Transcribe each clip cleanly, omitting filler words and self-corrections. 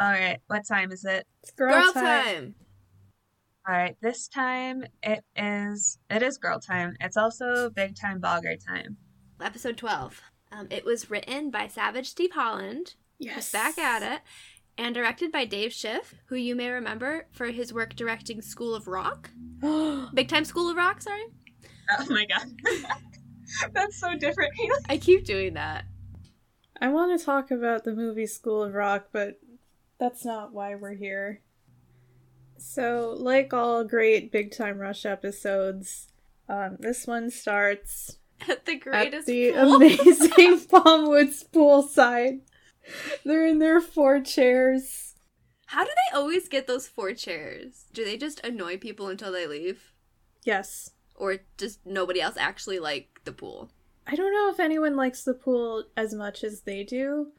All right. What time is it? It's girl time. All right. This time it is girl time. It's also big time blogger time. Episode 12. It was written by Savage Steve Holland. Yes. Back at it. And directed by Dave Schiff, who you may remember for his work directing School of Rock. Big Time School of Rock, sorry. Oh my god. That's so different. I keep doing that. I want to talk about the movie School of Rock, but that's not why we're here. So, like all great Big Time Rush episodes, this one starts at the amazing Palmwoods poolside. They're in their 4 chairs. How do they always get those 4 chairs? Do they just annoy people until they leave? Yes. Or just nobody else actually liked the pool? I don't know if anyone likes the pool as much as they do.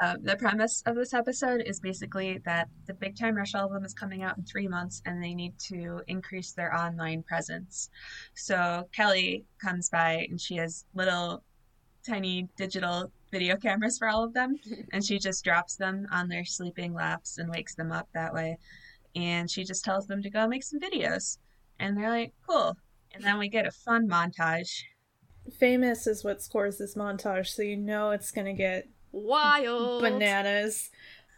The premise of this episode is basically that the Big Time Rush album is coming out in 3 months and they need to increase their online presence. So Kelly comes by and she has little tiny digital video cameras for all of them, and she just drops them on their sleeping laps and wakes them up that way, and she just tells them to go make some videos, and they're like, cool. And then we get a fun montage. Famous is what scores this montage, so you know it's gonna get wild bananas.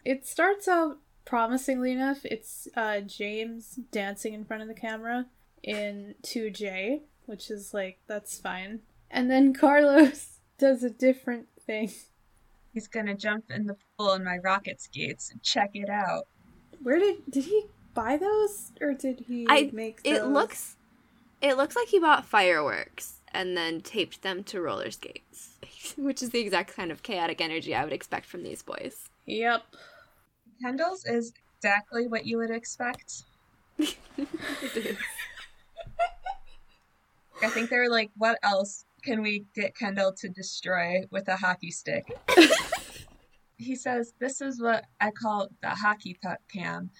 It starts out promisingly enough. It's James dancing in front of the camera in 2J, which is like, that's fine. And then Carlos does a different thing. He's gonna jump in the pool in my rocket skates and check it out. Where did he buy those, or did he make those? It looks like he bought fireworks and then taped them to roller skates, which is the exact kind of chaotic energy I would expect from these boys. Yep. Kendall's is exactly what you would expect. It is. I think they're like, what else can we get Kendall to destroy with a hockey stick? He says, this is what I call the hockey puck cam.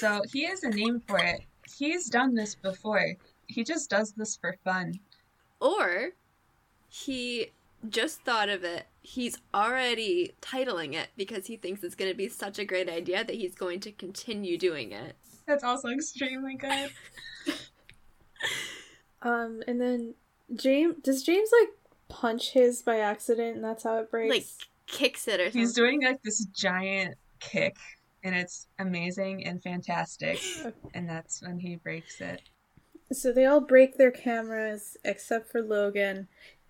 So he has a name for it. He's done this before. He just does this for fun. Or he just thought of it. He's already titling it because he thinks it's going to be such a great idea that he's going to continue doing it. That's also extremely good. And then James like punch his by accident, and that's how it breaks? Like kicks it or something. He's doing like this giant kick, and it's amazing and fantastic. And that's when he breaks it. So they all break their cameras except for Logan.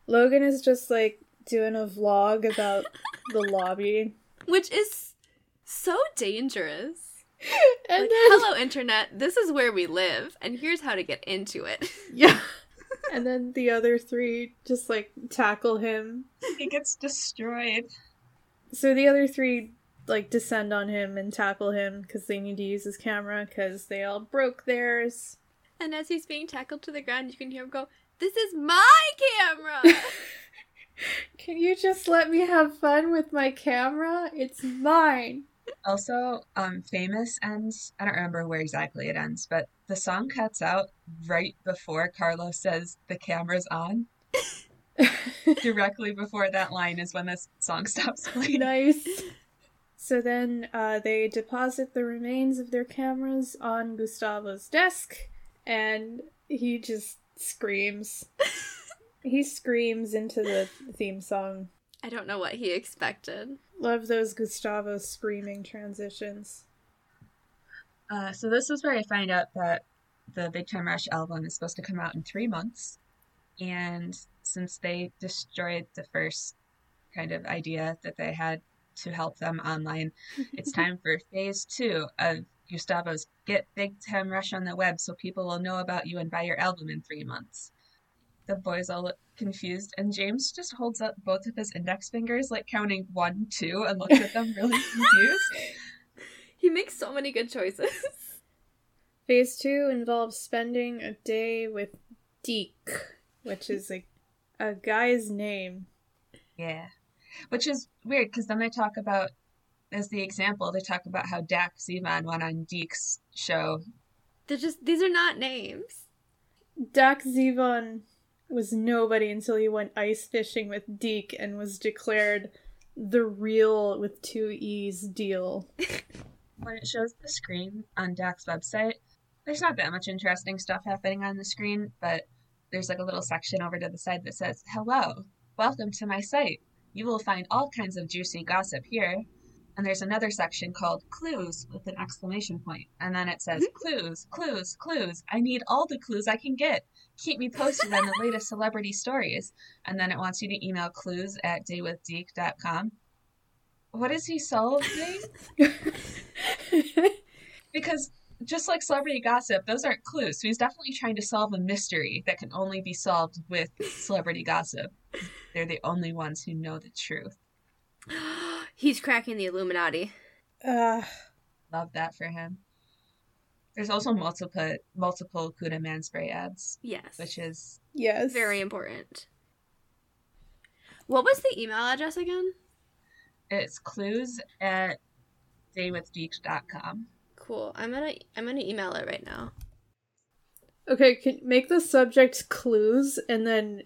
Logan is just like doing a vlog about the lobby, which is so dangerous. And like, then, hello internet, this is where we live, and here's how to get into it. Yeah. And then the other 3 just, like, tackle him. He gets destroyed. So the other 3, like, descend on him and tackle him because they need to use his camera because they all broke theirs. And as he's being tackled to the ground, you can hear him go, this is my camera! Can you just let me have fun with my camera? It's mine! Also, Famous ends, I don't remember where exactly it ends, but the song cuts out right before Carlos says the camera's on. Directly before that line is when this song stops playing. Nice. So then they deposit the remains of their cameras on Gustavo's desk, and he just screams. He screams into the theme song. I don't know what he expected. Love those Gustavo screaming transitions. So this is where I find out that the Big Time Rush album is supposed to come out in 3 months. And since they destroyed the first kind of idea that they had to help them online, it's time for phase 2 of Gustavo's Get Big Time Rush on the Web so people will know about you and buy your album in 3 months. The boys all look confused, and James just holds up both of his index fingers, like counting 1, 2, and looks at them really confused. He makes so many good choices. Phase 2 involves spending a day with Deke, which is a guy's name. Yeah. Which is weird, because then they talk about, as the example, they talk about how Dak Zevon went on Deke's show. These are not names. Dak Zevon was nobody until he went ice fishing with Deke and was declared the real with two E's deal. When it shows the screen on Dak's website, there's not that much interesting stuff happening on the screen, but there's like a little section over to the side that says, "Hello, welcome to my site. You will find all kinds of juicy gossip here." And there's another section called Clues with an exclamation point. And then it says, "Clues, clues, clues. I need all the clues I can get. Keep me posted on the latest celebrity stories." And then it wants you to email clues@daywithdeke.com. What is he solving? Because just like celebrity gossip, those aren't clues. So he's definitely trying to solve a mystery that can only be solved with celebrity gossip. They're the only ones who know the truth. He's cracking the Illuminati. Love that for him. There's also multiple Kuda Man spray ads. Yes. Which is very important. What was the email address again? It's clues@daywithdeke.com. Cool. I'm gonna email it right now. Okay, can make the subject clues and then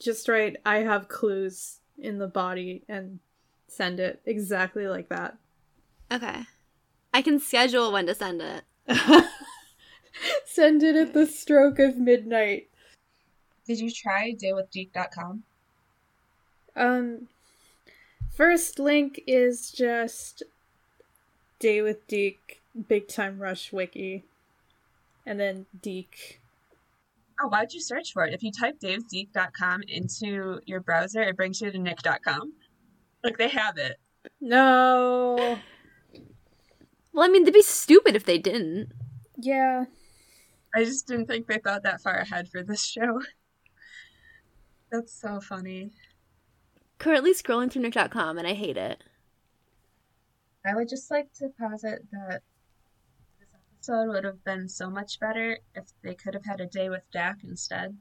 just write "I have clues" in the body and send it exactly like that. Okay. I can schedule when to send it. Send it at the stroke of midnight. Did you try daywithdeke.com? First link is just Day with Deke, Big Time Rush Wiki, and then Deke. Oh, why'd you search for it? If you type davedeek.com into your browser, it brings you to nick.com. Like, they have it. No. Well, I mean, they'd be stupid if they didn't. Yeah. I just didn't think they thought that far ahead for this show. That's so funny. Currently scrolling through nick.com, and I hate it. I would just like to posit that episode would have been so much better if they could have had a day with Dak instead,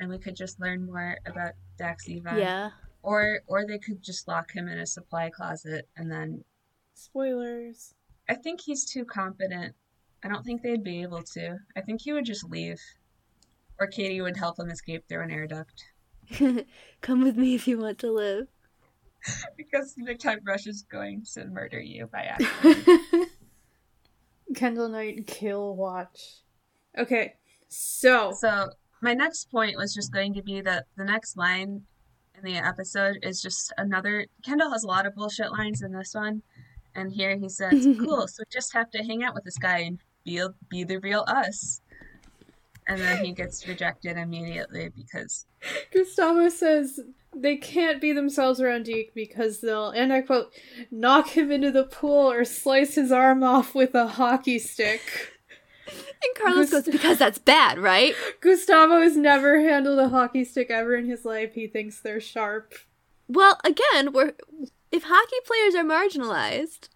and we could just learn more about Dak Zevon. Yeah. Or they could just lock him in a supply closet and then spoilers. I think he's too competent. I don't think they'd be able to. I think he would just leave, or Katie would help him escape through an air duct. Come with me if you want to live. Because Big Time Rush is going to murder you by accident. Kendall Knight kill watch. Okay, so my next point was just going to be that the next line in the episode is just another. Kendall has a lot of bullshit lines in this one, and here he says, "Cool, so just have to hang out with this guy and be the real us." And then he gets rejected immediately because Gustavo says they can't be themselves around Deke because they'll, and I quote, "knock him into the pool or slice his arm off with a hockey stick." And Carlos goes, "Because that's bad, right?" Gustavo has never handled a hockey stick ever in his life. He thinks they're sharp. Well, again, if hockey players are marginalized,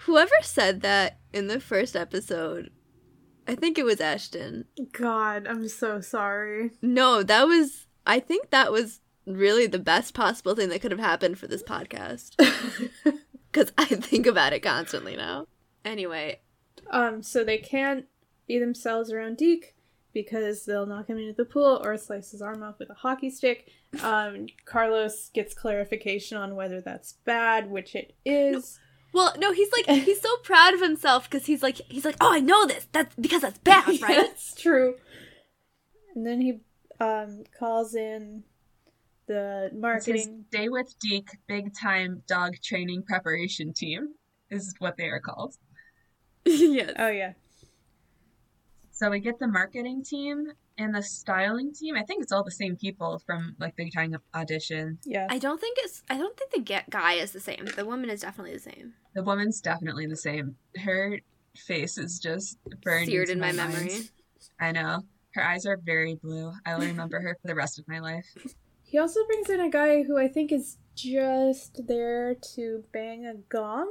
whoever said that in the first episode, I think it was Ashton. God, I'm so sorry. No, I think that was really the best possible thing that could have happened for this podcast. Because I think about it constantly now. Anyway. So they can't be themselves around Deke because they'll knock him into the pool or slice his arm off with a hockey stick. Carlos gets clarification on whether that's bad, which it is. No. Well, no, he's so proud of himself because he's like, "Oh, I know this. That's because that's bad, right?" Yeah, that's true. And then he calls in the marketing. Day with Deke Big Time Dog Training Preparation Team is what they are called. Yes. Oh, yeah. So we get the marketing team and the styling team. I think it's all the same people from like Big Time Audition. Yeah. I don't think guy is the same. The woman is definitely the same. The woman's definitely the same. Her face is just burned seared in my memory. I know. Her eyes are very blue. I'll remember her for the rest of my life. He also brings in a guy who I think is just there to bang a gong.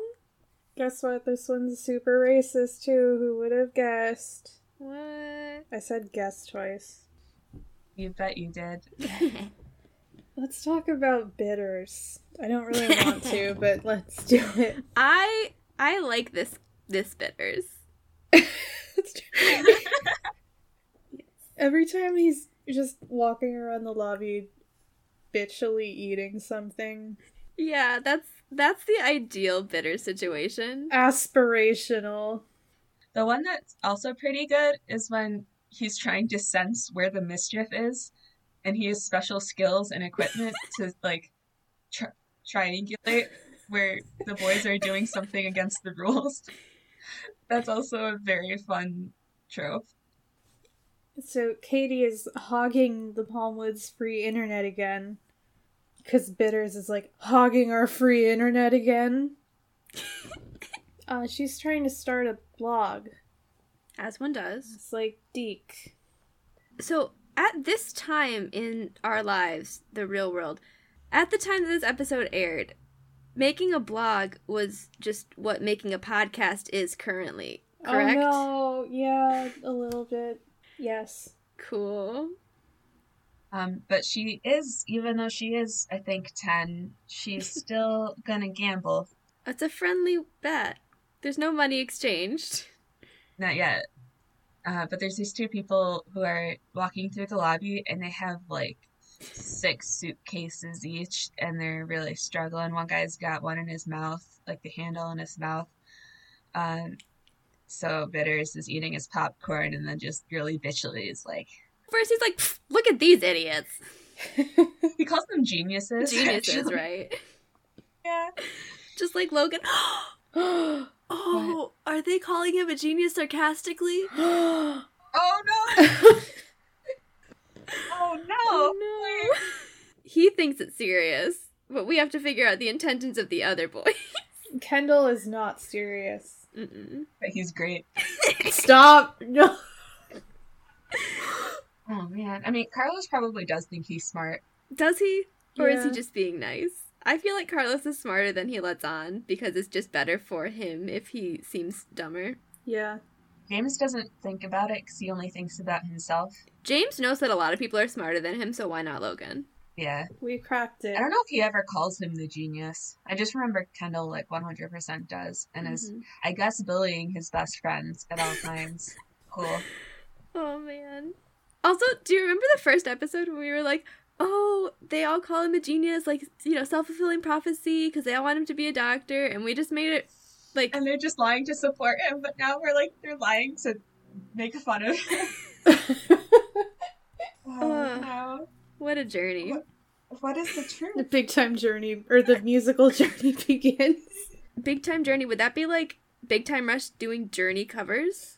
Guess what? This one's super racist too. Who would have guessed? What? I said guess twice. You bet you did. Let's talk about Bitters. I don't really want to, but let's do it. I like this Bitters. Every time he's You're just walking around the lobby, bitchily eating something. Yeah, that's the ideal bitter situation. Aspirational. The one that's also pretty good is when he's trying to sense where the mischief is, and he has special skills and equipment to, like, triangulate where the boys are doing something against the rules. That's also a very fun trope. So Katie is hogging the Palmwoods free internet again, because Bitters is like, hogging our free internet again? She's trying to start a blog. As one does. It's like Deke. So at this time in our lives, the real world, at the time that this episode aired, making a blog was just what making a podcast is currently, correct? Oh, no. Yeah, a little bit. Yes. Cool. But she is, even though she is, I think, 10, she's still gonna gamble. It's a friendly bet. There's no money exchanged. Not yet. But there's these two people who are walking through the lobby, and they have, like, 6 suitcases each, and they're really struggling. One guy's got one in his mouth, like the handle in his mouth. So Bitters is eating his popcorn and then just really bitchily is like... First he's like, look at these idiots. He calls them geniuses. Geniuses, actually. Right? Yeah. Just like Logan. Oh, what? Are they calling him a genius sarcastically? Oh, no. Oh, no. Oh, no. He thinks it's serious, but we have to figure out the intentions of the other boy. Kendall is not serious. Mm-mm. But he's great. Stop! No. Oh man, I mean, Carlos probably does think he's smart. Does he? Or is he just being nice? I feel like Carlos is smarter than he lets on, because it's just better for him if he seems dumber. Yeah. James doesn't think about it, because he only thinks about himself. James knows that a lot of people are smarter than him, so why not Logan? Yeah. We cracked it. I don't know if he ever calls him the genius. I just remember Kendall, like, 100% does. And is, I guess, bullying his best friends at all times. Cool. Oh, man. Also, do you remember the first episode when we were like, oh, they all call him a genius, like, you know, self-fulfilling prophecy, because they all want him to be a doctor, and we just made it, like... And they're just lying to support him, but now we're like, they're lying to make fun of him. Oh, no. What a journey. What is the truth? The Big Time Journey, or the musical Journey begins. Big Time Journey, would that be like Big Time Rush doing Journey covers?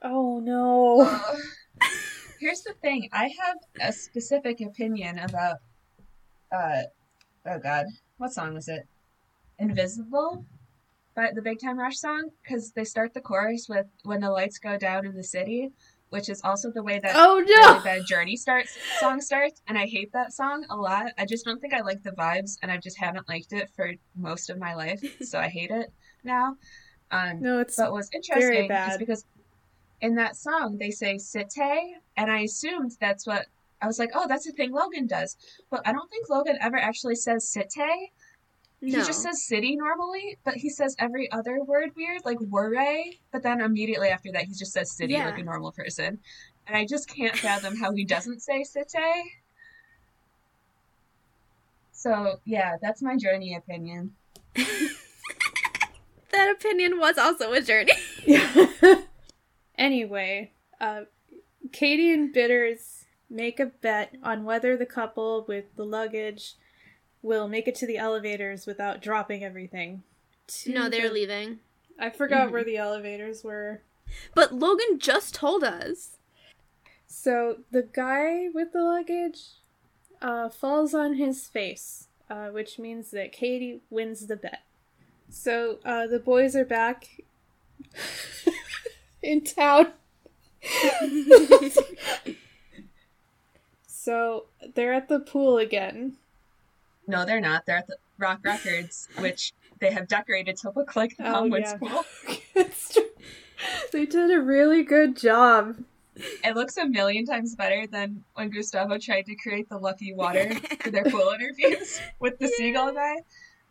Oh, no. Here's the thing. I have a specific opinion about, oh god, what song was it? Invisible? But the Big Time Rush song, because they start the chorus with, when the lights go down in the city, which is also the way that the Journey song starts, and I hate that song a lot. I just don't think I like the vibes, and I just haven't liked it for most of my life, so I hate it now. No, it's but what's interesting is because in that song, they say cité, and I assumed that's what... I was like, oh, that's the thing Logan does. But I don't think Logan ever actually says cité. No. He just says city normally, but he says every other word weird, like worry, but then immediately after that he just says city like a normal person. And I just can't fathom how he doesn't say cité. So, yeah, that's my Journey opinion. That opinion was also a journey. Anyway, Katie and Bitters make a bet on whether the couple with the luggage... will make it to the elevators without dropping everything. No, they're leaving. I forgot where the elevators were. But Logan just told us. So the guy with the luggage falls on his face, which means that Katie wins the bet. So the boys are back in town. So they're at the pool again. No, they're not. They're at the Rock Records, which they have decorated to look like the Palmwoods pool. It's true. They did a really good job. It looks a million times better than when Gustavo tried to create the lucky water for their pool interviews with the seagull guy.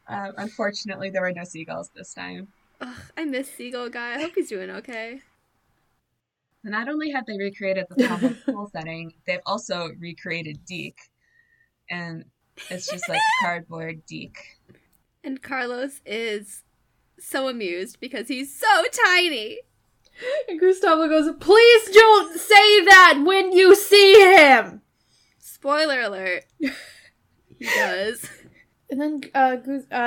Unfortunately, there were no seagulls this time. Ugh, I miss seagull guy. I hope he's doing okay. So not only have they recreated the Palmwoods pool setting, they've also recreated Deke. And it's just like cardboard Deke. And Carlos is so amused because he's so tiny. And Gustavo goes, please don't say that when you see him! Spoiler alert. He does. And then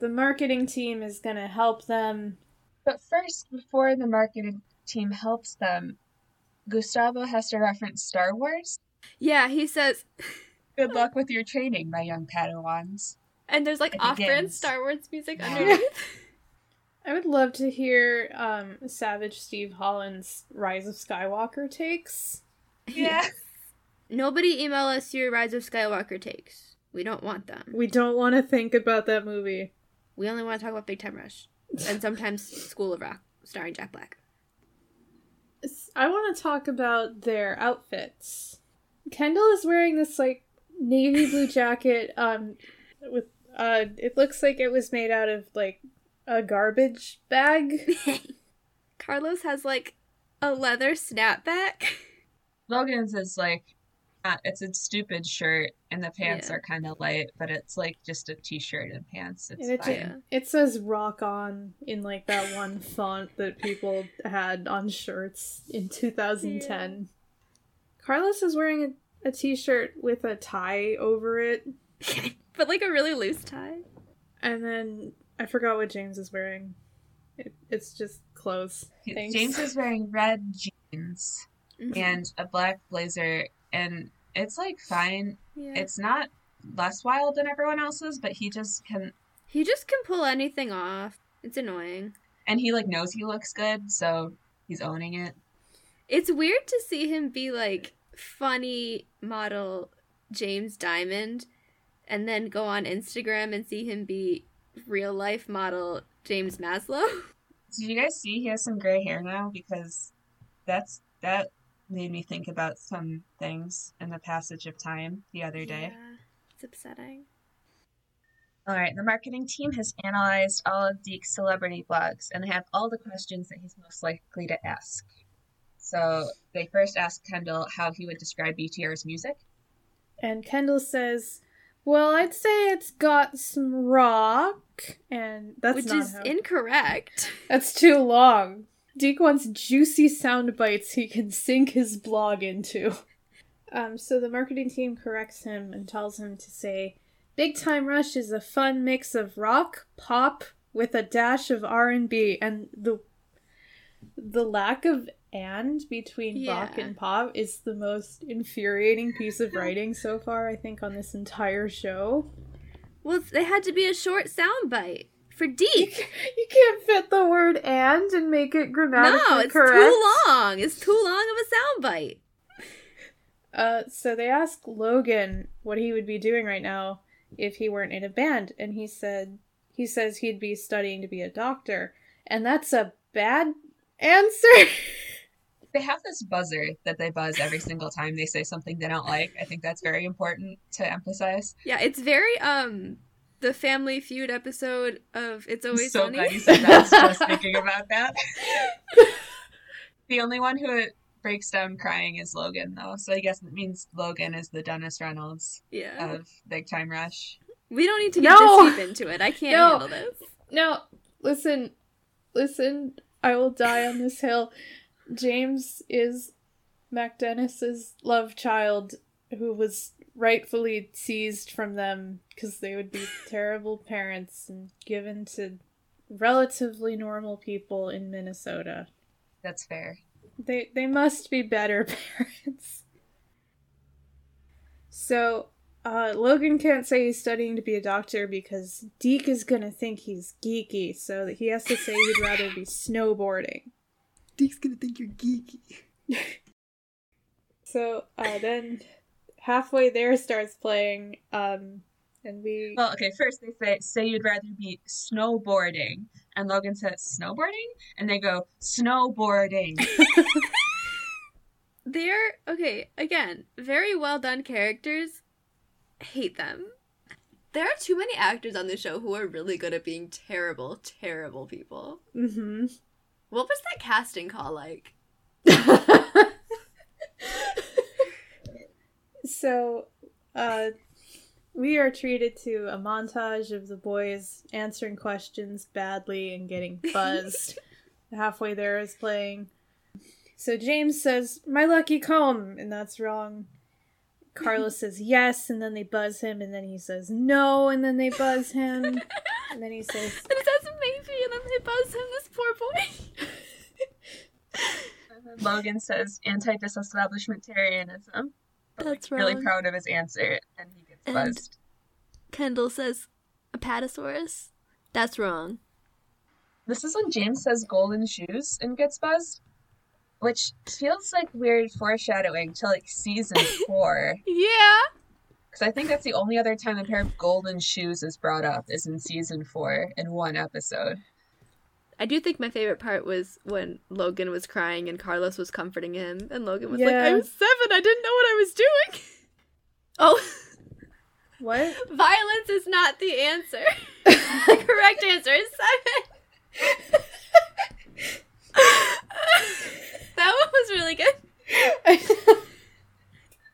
the marketing team is going to help them. But first, before the marketing team helps them, Gustavo has to reference Star Wars. Yeah, he says... Good luck with your training, my young Padawans. And there's like off-brand Star Wars music underneath. I would love to hear Savage Steve Holland's Rise of Skywalker takes. Yeah. Nobody email us your Rise of Skywalker takes. We don't want them. We don't want to think about that movie. We only want to talk about Big Time Rush. And sometimes School of Rock, starring Jack Black. I want to talk about their outfits. Kendall is wearing this like navy blue jacket with it looks like it was made out of like a garbage bag. Carlos has like a leather snapback. Logan's is like it's a stupid shirt and the pants are kind of light, but it's like just a t-shirt and pants. It says rock on in like that one font that people had on shirts in 2010. Yeah. Carlos is wearing a t-shirt with a tie over it. But like a really loose tie. And then I forgot what James is wearing. It's just clothes. Thanks. James is wearing red jeans and a black blazer, and it's like fine. Yeah. It's not less wild than everyone else's, but he just can pull anything off. It's annoying. And he like knows he looks good, so he's owning it. It's weird to see him be like funny model James Diamond and then go on Instagram and see him be real life model James Maslow. Did you guys see he has some gray hair now? Because that made me think about some things in the passage of time the other day. Yeah, it's upsetting. All right, the marketing team has analyzed all of Deke's celebrity blogs and they have all the questions that he's most likely to ask. So they first asked Kendall how he would describe BTR's music. And Kendall says, well, I'd say it's got some rock, and that's which is incorrect. That's too long. Deke wants juicy sound bites he can sink his blog into. So the marketing team corrects him and tells him to say, Big Time Rush is a fun mix of rock, pop, with a dash of R&B, and the lack of and between rock and pop is the most infuriating piece of writing so far, I think, on this entire show. Well, they had to be a short soundbite for Deke. You can't fit the word and make it grammatically correct. No, it's too long. It's too long of a soundbite. So they asked Logan what he would be doing right now if he weren't in a band, and he says he'd be studying to be a doctor, and that's a bad answer. They have this buzzer that they buzz every single time they say something they don't like. I think that's very important to emphasize. Yeah, it's very, the Family Feud episode of It's Always Sunny. I'm so glad you said that. I was just thinking about that. The only one who breaks down crying is Logan, though. So I guess it means Logan is the Dennis Reynolds of Big Time Rush. We don't need to get this deep into it. I can't handle this. No, listen, I will die on this hill. James is Mac Dennis's love child who was rightfully seized from them because they would be terrible parents and given to relatively normal people in Minnesota. That's fair. They must be better parents. So Logan can't say he's studying to be a doctor because Deke is going to think he's geeky, so that he has to say he'd rather be snowboarding. Deke's gonna think you're geeky. So then Halfway There starts playing, and we... Well, okay, first they say you'd rather be snowboarding, and Logan says, snowboarding? And they go, snowboarding. They're, okay, again, very well done characters. I hate them. There are too many actors on the show who are really good at being terrible, terrible people. Mm-hmm. What was that casting call like? So, we are treated to a montage of the boys answering questions badly and getting buzzed. Halfway There is playing. So James says, "My lucky comb," and that's wrong. Carlos says yes, and then they buzz him, and then he says no, and then they buzz him, and then he says... And he says maybe, and then they buzz him, this poor boy. And then Logan says anti-disestablishmentarianism. That's wrong. Really proud of his answer, and he gets buzzed. Kendall says apatosaurus. That's wrong. This is when James says golden shoes and gets buzzed, which feels like weird foreshadowing to, like, season 4. Yeah. Because I think that's the only other time a pair of golden shoes is brought up is in season 4 in one episode. I do think my favorite part was when Logan was crying and Carlos was comforting him, and Logan was like, I was 7, I didn't know what I was doing. Oh. What? Violence is not the answer. The correct answer is 7. That one was really good.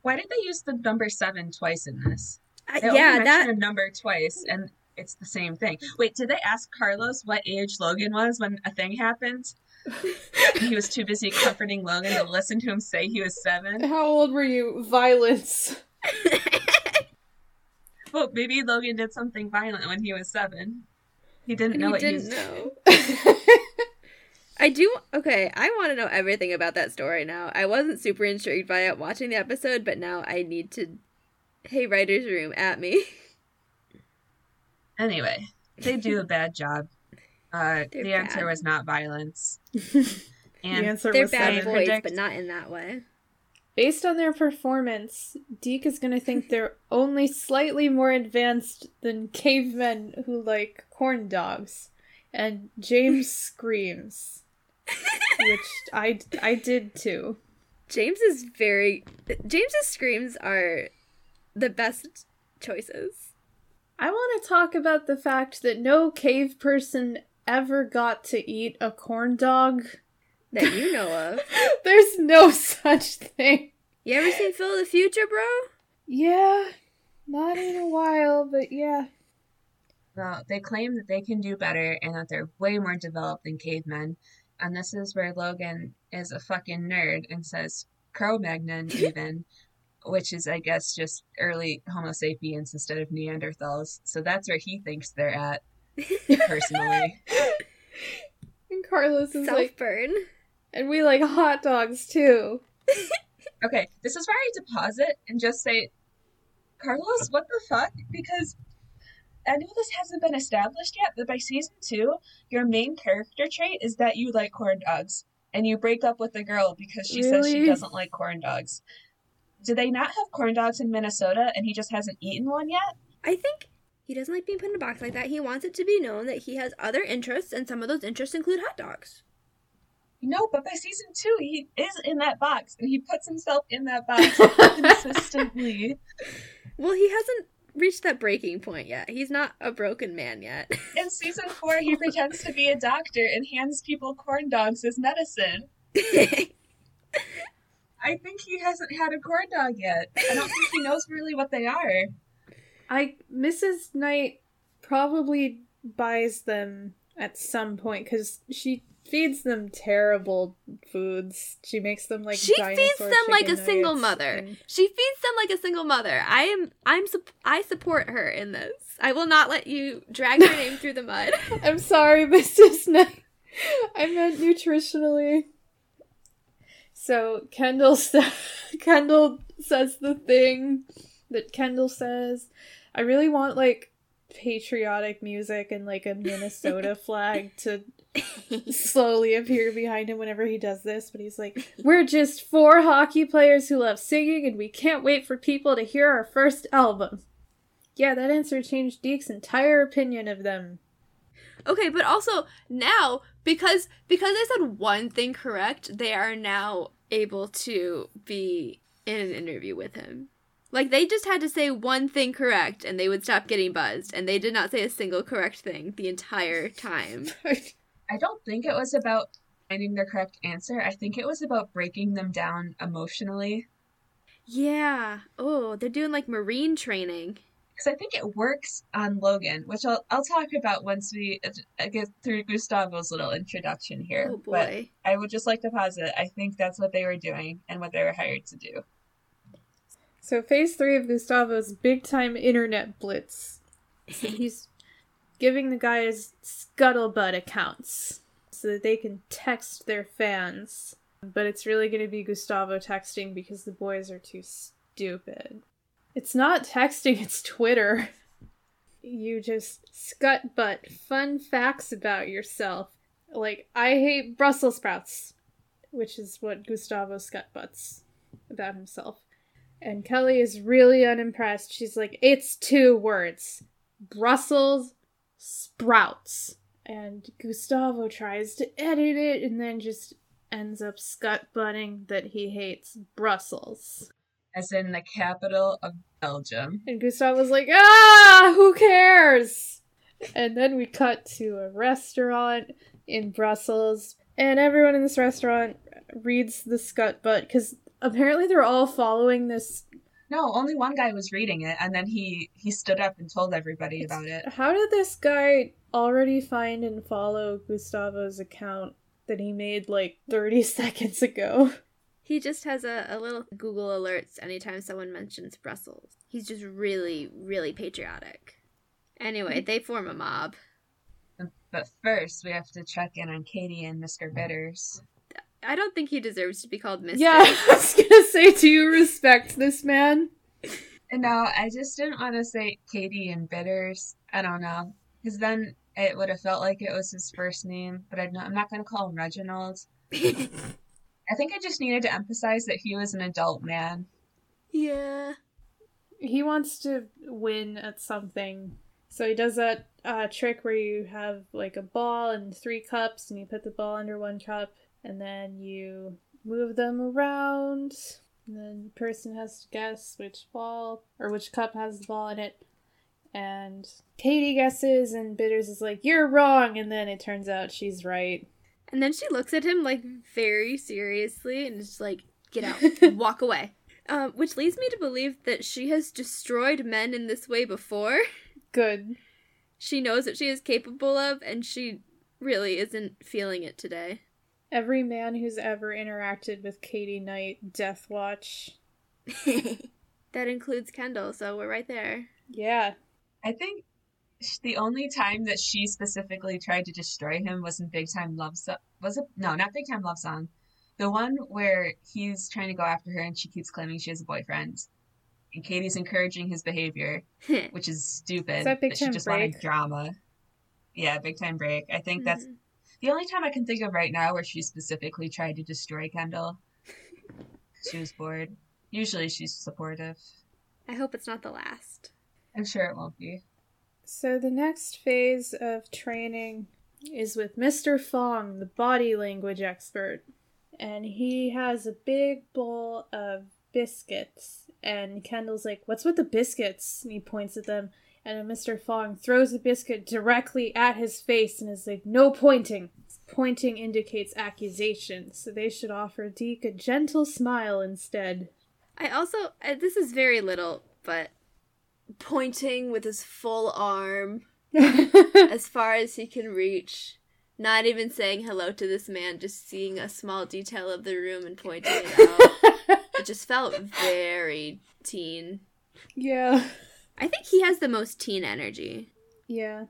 Why did they use the number 7 twice in this? They mentioned a number twice, and it's the same thing. Wait, did they ask Carlos what age Logan was when a thing happened? He was too busy comforting Logan to listen to him say he was 7. How old were you? Violence. Well, maybe Logan did something violent when he was 7. He didn't know what he was doing. I want to know everything about that story now. I wasn't super intrigued by it watching the episode, but now I need to... Hey, writer's room, at me. Anyway, they do a bad job. The answer was not violence. And the answer was bad boys, but not in that way. Based on their performance, Deke is going to think they're only slightly more advanced than cavemen who like corn dogs. And James screams, which I did too. James's screams are the best choices. I want to talk about the fact that no cave person ever got to eat a corn dog. That you know of. There's no such thing. You ever seen Phil of the Future, bro? Yeah. Not in a while, but yeah. Well, they claim that they can do better and that they're way more developed than cavemen. And this is where Logan is a fucking nerd and says Cro-Magnon even, which is, I guess, just early Homo sapiens instead of Neanderthals. So that's where he thinks they're at, personally. And Carlos is Self-burn. And we like hot dogs, too. Okay, this is where I deposit and just say, Carlos, what the fuck? Because I know this hasn't been established yet, but by season 2, your main character trait is that you like corn dogs. And you break up with the girl because she says she doesn't like corn dogs. Do they not have corn dogs in Minnesota and he just hasn't eaten one yet? I think he doesn't like being put in a box like that. He wants it to be known that he has other interests, and some of those interests include hot dogs. No, but by season 2, he is in that box, and he puts himself in that box consistently. Well, he hasn't reached that breaking point yet. He's not a broken man yet. In season 4, he pretends to be a doctor and hands people corn dogs as medicine. I think he hasn't had a corn dog yet. I don't think he knows really what they are. Mrs. Knight probably buys them at some point because she feeds them terrible foods. She makes them like She feeds them like a single mother. I support her in this. I will not let you drag her name through the mud. I'm sorry, Mrs. Knight. I meant nutritionally. So Kendall says the thing that Kendall says. I really want like patriotic music and like a Minnesota flag to slowly appear behind him whenever he does this, but he's like, "We're just 4 hockey players who love singing, and we can't wait for people to hear our first album." Yeah, that answer changed Deke's entire opinion of them. Okay, but also now because I said one thing correct, they are now able to be in an interview with him. Like, they just had to say one thing correct, and they would stop getting buzzed, and they did not say a single correct thing the entire time. I don't think it was about finding the correct answer. I think it was about breaking them down emotionally. Yeah. Oh, they're doing like marine training. Because I think it works on Logan, which I'll talk about once we get through Gustavo's little introduction here. Oh, boy. But I would just like to posit, I think that's what they were doing and what they were hired to do. So phase 3 of Gustavo's big-time internet blitz. So he's giving the guys scuttlebutt accounts so that they can text their fans. But it's really going to be Gustavo texting because the boys are too stupid. It's not texting, it's Twitter. You just scut-butt fun facts about yourself. Like, I hate Brussels sprouts, which is what Gustavo scut-butts about himself. And Kelly is really unimpressed. She's like, it's 2 words. Brussels sprouts. And Gustavo tries to edit it and then just ends up scut-butting that he hates Brussels. As in the capital of Belgium. And Gustavo's like, ah, who cares? And then we cut to a restaurant in Brussels. And everyone in this restaurant reads the scut-butt because apparently they're all following this. No, only one guy was reading it, and then he stood up and told everybody about it. How did this guy already find and follow Gustavo's account that he made like 30 seconds ago? He just has a little Google alerts anytime someone mentions Brussels. He's just really, really patriotic. Anyway, they form a mob. But first, we have to check in on Katie and Mr. Bitters. I don't think he deserves to be called Mr. Yeah, I was going to say, do you respect this man? No, I just didn't want to say Katie and Bitters. I don't know. Because then it would have felt like it was his first name. But I'm not going to call him Reginald. I think I just needed to emphasize that he was an adult man. Yeah. He wants to win at something. So he does that trick where you have like a ball and 3 cups and you put the ball under 1 cup and then you move them around. And then the person has to guess which ball or which cup has the ball in it. And Katie guesses and Bitters is like, you're wrong. And then it turns out she's right. And then she looks at him, like, very seriously and is like, get out, walk away. Which leads me to believe that she has destroyed men in this way before. Good. She knows what she is capable of, and she really isn't feeling it today. Every man who's ever interacted with Katie Knight, Death Watch. That includes Kendall, so we're right there. Yeah. I think the only time that she specifically tried to destroy him was in Big Time Love Song. Was it? No, not Big Time Love Song. The one where he's trying to go after her and she keeps claiming she has a boyfriend. And Katie's encouraging his behavior, which is stupid. Is that Big Time Break? She just wanted drama. Yeah, Big Time Break. I think that's the only time I can think of right now where she specifically tried to destroy Kendall. She was bored. Usually she's supportive. I hope it's not the last. I'm sure it won't be. So the next phase of training is with Mr. Fong, the body language expert. And he has a big bowl of biscuits. And Kendall's like, what's with the biscuits? And he points at them. And then Mr. Fong throws the biscuit directly at his face and is like, no pointing. Pointing indicates accusation. So they should offer Deke a gentle smile instead. I also, this is very little, but pointing with his full arm as far as he can reach, not even saying hello to this man, just seeing a small detail of the room and pointing it out. It just felt very teen. Yeah. I think he has the most teen energy. Yeah.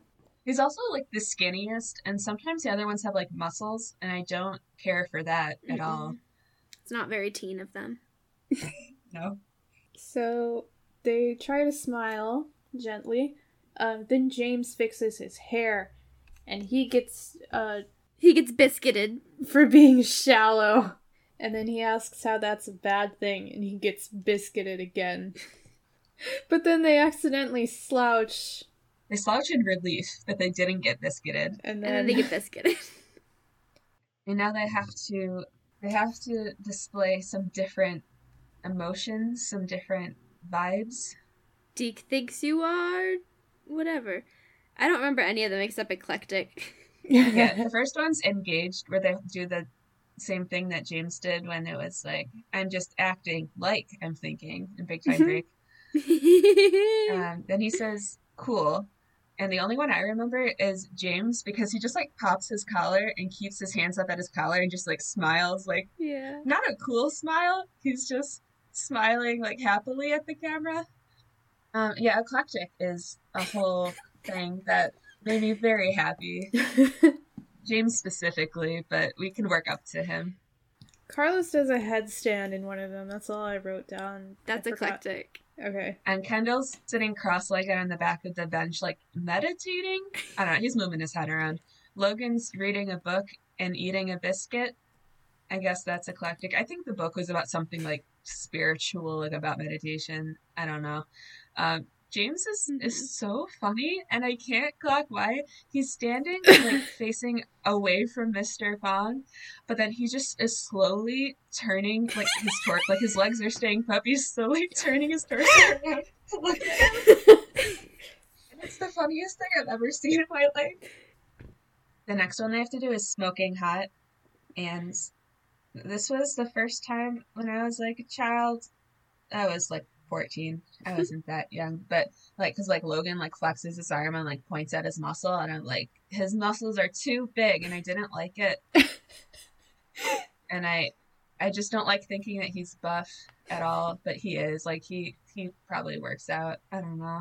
He's also like the skinniest, and sometimes the other ones have like muscles, and I don't care for that at all. It's not very teen of them. No. So they try to smile gently. Then James fixes his hair, and he gets biscuited for being shallow. And then he asks how that's a bad thing, and he gets biscuited again. But then they accidentally slouch. They slouch in relief that they didn't get biscuited, and then they get biscuited. And now they have to display some different emotions, some different vibes. Deke thinks you are whatever. I don't remember any of them except eclectic. Yeah, the first one's Engaged, where they do the same thing that James did when it was like, I'm just acting like I'm thinking in Big Time Break. Then he says, cool. And the only one I remember is James, because he just like pops his collar and keeps his hands up at his collar and just like smiles, like, yeah, not a cool smile. He's just smiling like happily at the camera. Yeah, eclectic is a whole thing that made me very happy. James specifically, but we can work up to him. Carlos does a headstand in one of them. That's all I wrote down. That's eclectic. Okay. And Kendall's sitting cross-legged on the back of the bench, like, meditating? I don't know. He's moving his head around. Logan's reading a book and eating a biscuit. I guess that's eclectic. I think the book was about something, like, spiritual, like, about meditation. I don't know. James is so funny, and I can't clock why. He's standing, like, facing away from Mr. Fong, but then he just is slowly turning, like, his torso. Like, his legs are staying put, he's slowly turning his torso around to look at him. And it's the funniest thing I've ever seen in my life. The next one I have to do is Smoking Hot, and this was the first time when I was, like, a child. I was, like, 14. I wasn't that young, but like, cause like Logan like flexes his arm and like points at his muscle, and I'm like, his muscles are too big, and I didn't like it. And I just don't like thinking that he's buff at all, but he is. Like he probably works out. I don't know.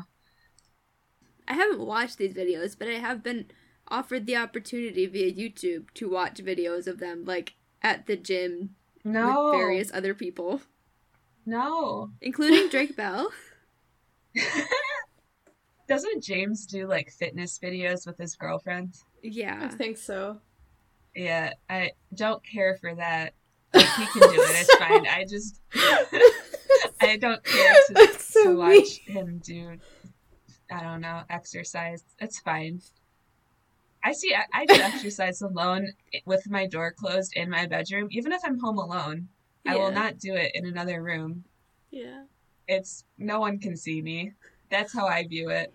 I haven't watched these videos, but I have been offered the opportunity via YouTube to watch videos of them like at the gym with various other people. No. Including Drake Bell. Doesn't James do, like, fitness videos with his girlfriend? Yeah. I think so. Yeah, I don't care for that. Like, he can do it, it's fine. I just... I don't care to watch him do, I don't know, exercise. It's fine. I do exercise alone with my door closed in my bedroom, even if I'm home alone. I will not do it in another room. Yeah. It's, no one can see me. That's how I view it.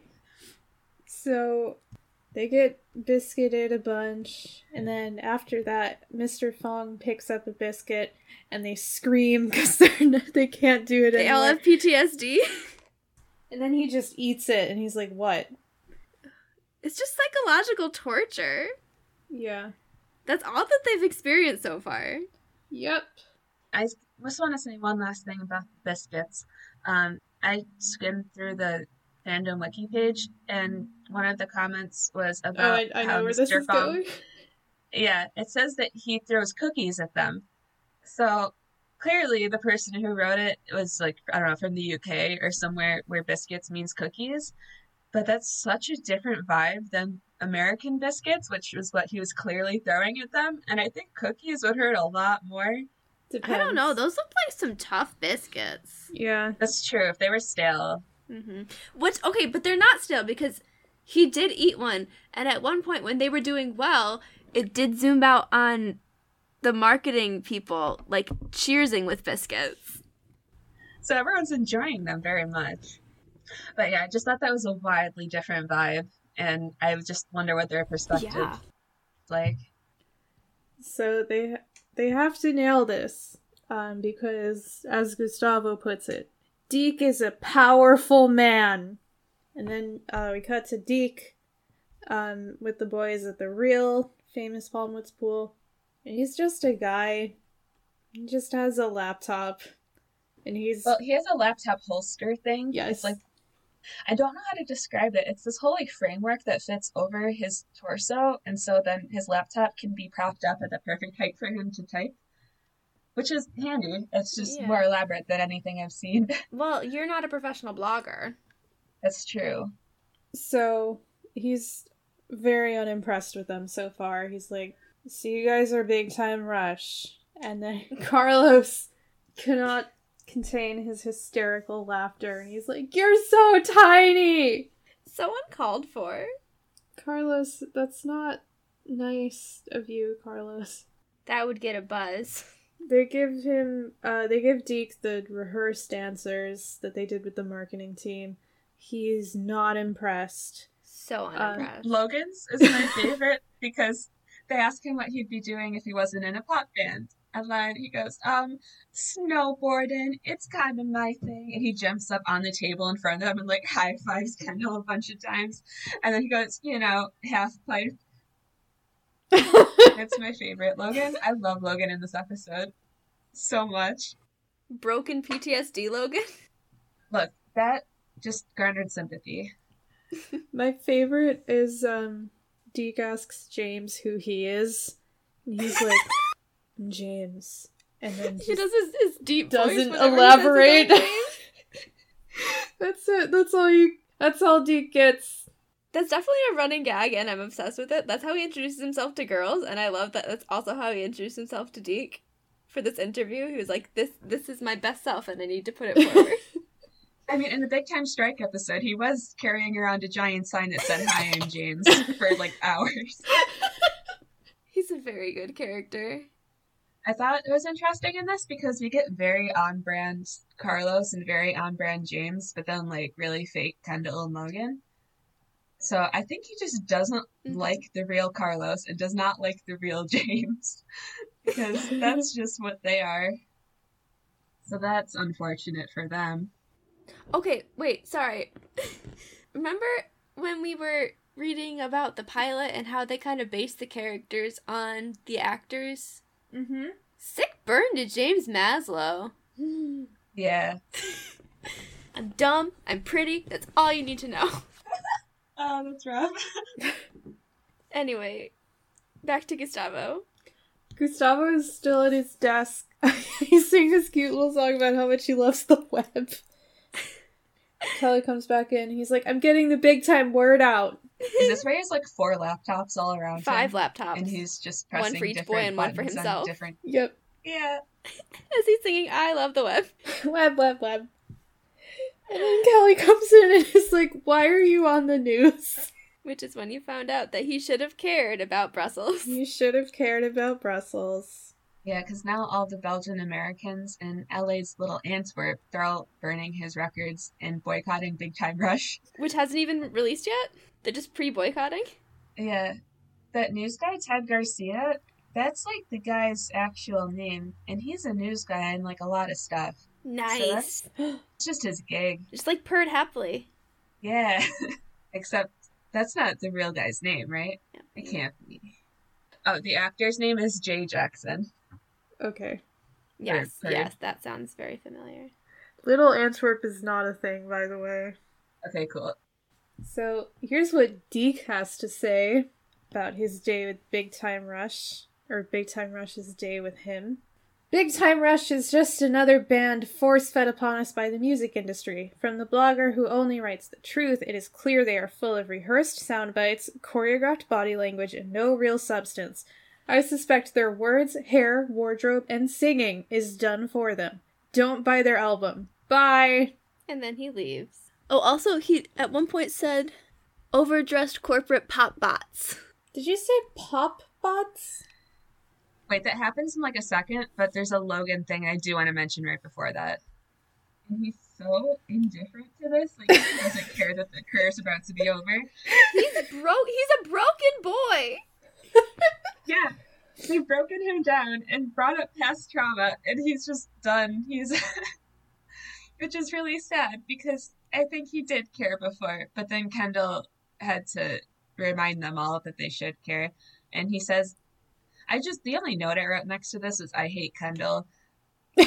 So, they get biscuited a bunch, and then after that, Mr. Fong picks up a biscuit, and they scream because they can't do it anymore. They all have PTSD. And then he just eats it, and he's like, what? It's just psychological torture. Yeah. That's all that they've experienced so far. Yep. I just want to say one last thing about the biscuits. I skimmed through the fandom wiki page, and one of the comments was about I know where Mr. this is Fong, going. Yeah, it says that he throws cookies at them. So clearly the person who wrote it was like, I don't know, from the UK or somewhere where biscuits means cookies. But that's such a different vibe than American biscuits, which was what he was clearly throwing at them. And I think cookies would hurt a lot more. Depends. I don't know. Those look like some tough biscuits. Yeah. That's true. If they were stale. Mm-hmm. Which, okay, but they're not stale because he did eat one. And at one point when they were doing well, it did zoom out on the marketing people, like, cheersing with biscuits. So everyone's enjoying them very much. But yeah, I just thought that was a wildly different vibe. And I just wonder what their perspective is like. So They have to nail this, because, as Gustavo puts it, Deke is a powerful man. And then we cut to Deke with the boys at the real famous Palmwoods pool. And he's just a guy. He just has a laptop. And he has a laptop holster thing. Yes. It's like, I don't know how to describe it. It's this whole like framework that fits over his torso, and so then his laptop can be propped up at the perfect height for him to type, which is handy. It's just more elaborate than anything I've seen. Well, you're not a professional blogger. That's true. So he's very unimpressed with them so far. He's like, so you guys are Big Time Rush. And then Carlos cannot contain his hysterical laughter, and he's like, you're so tiny! So uncalled for. Carlos, that's not nice of you, Carlos. That would get a buzz. They give Deke the rehearsed answers that they did with the marketing team. He's not impressed. So unimpressed. Logan's is my favorite because they ask him what he'd be doing if he wasn't in a pop band. And then he goes, snowboarding, it's kind of my thing. And he jumps up on the table in front of them and like high fives Kendall a bunch of times. And then he goes, you know, half pipe. It's my favorite. Logan, I love Logan in this episode so much. Broken PTSD Logan? Look, that just garnered sympathy. My favorite is Deke asks James who he is. And he's like, James. And then he does his deep doesn't voice elaborate. That's it. That's all Deke gets. That's definitely a running gag, and I'm obsessed with it. That's how he introduces himself to girls, and I love that. That's also how he introduced himself to Deke for this interview. He was like, "This is my best self, and I need to put it forward." I mean, in the Big Time Strike episode, he was carrying around a giant sign that said, "Hi, I'm James," for like hours. He's a very good character. I thought it was interesting in this because we get very on-brand Carlos and very on-brand James, but then, like, really fake Kendall and Logan. So I think he just doesn't like the real Carlos and does not like the real James because that's just what they are. So that's unfortunate for them. Okay, wait, sorry. Remember when we were reading about the pilot and how they kind of based the characters on the actors? Mm-hmm. Sick burn to James Maslow. Yeah. I'm dumb. I'm pretty. That's all you need to know. Oh, that's rough. Anyway, back to Gustavo. Gustavo is still at his desk. He's singing this cute little song about how much he loves the web. Kelly comes back in. He's like, I'm getting the big time word out. Is this where he has like 4 laptops all around him? 5 laptops. And he's just pressing one for each boy and one for himself. On different... Yep. Yeah. As he's singing, I love the web. Web, web, web. And then Kelly comes in and is like, why are you on the news? Which is when you found out that he should have cared about Brussels. He should have cared about Brussels. Yeah, because now all the Belgian Americans in LA's little Antwerp, they're all burning his records and boycotting Big Time Rush. Which hasn't even released yet? They're just pre-boycotting? Yeah. That news guy, Ted Garcia, that's like the guy's actual name. And he's a news guy in like a lot of stuff. Nice. So it's just his gig. Just like Perd Hapley. Yeah. Except that's not the real guy's name, right? Yeah. It can't be. Oh, the actor's name is Jay Jackson. Okay. Yes, yes, that sounds very familiar. Little Antwerp is not a thing, by the way. Okay, cool. So, here's what Deke has to say about his day with Big Time Rush, or Big Time Rush's day with him. Big Time Rush is just another band force-fed upon us by the music industry. From the blogger who only writes the truth, it is clear they are full of rehearsed sound bites, choreographed body language, and no real substance. I suspect their words, hair, wardrobe, and singing is done for them. Don't buy their album. Bye! And then he leaves. Oh, also, he at one point said, overdressed corporate pop bots. Did you say pop bots? Wait, that happens in like a second, but there's a Logan thing I do want to mention right before that. And he's so indifferent to this. Like, he doesn't care that the career's about to be over. He's a broken boy! Yeah, they've broken him down and brought up past trauma, and he's just done. Which is really sad, because I think he did care before, but then Kendall had to remind them all that they should care, and he says, the only note I wrote next to this is, I hate Kendall.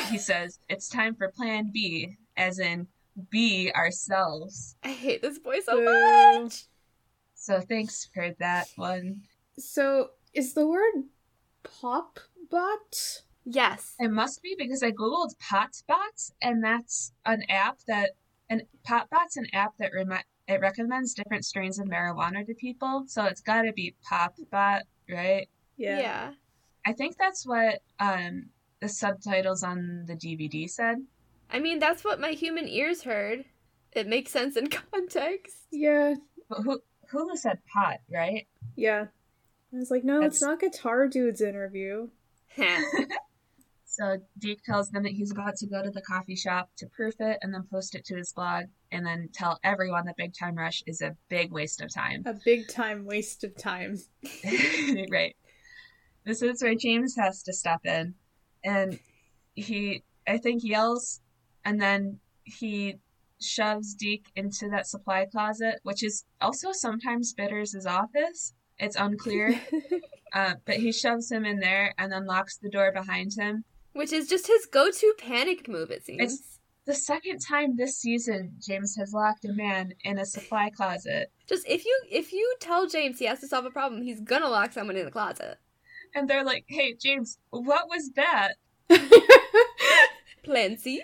He says, it's time for plan B, as in, be ourselves. I hate this boy so much! So thanks for that one. So, is the word pop bot? Yes. It must be, because I googled Potbots, and that's an app that... And Potbots an app that it recommends different strains of marijuana to people, so it's gotta be Popbot, right? Yeah. I think that's what the subtitles on the DVD said. I mean, that's what my human ears heard. It makes sense in context. Yeah. But who said pot, right? Yeah. I was like, no, it's not Guitar Dude's interview. So Deke tells them that he's about to go to the coffee shop to proof it and then post it to his blog and then tell everyone that Big Time Rush is a big waste of time. A big time waste of time. Right. This is where James has to step in. And he, I think, yells, and then he shoves Deke into that supply closet, which is also sometimes Bitters' office. It's unclear. But he shoves him in there and then locks the door behind him. Which is just his go-to panicked move, it seems. It's the second time this season James has locked a man in a supply closet. Just if you tell James he has to solve a problem, he's gonna lock someone in the closet. And they're like, hey, James, what was that? Plan C.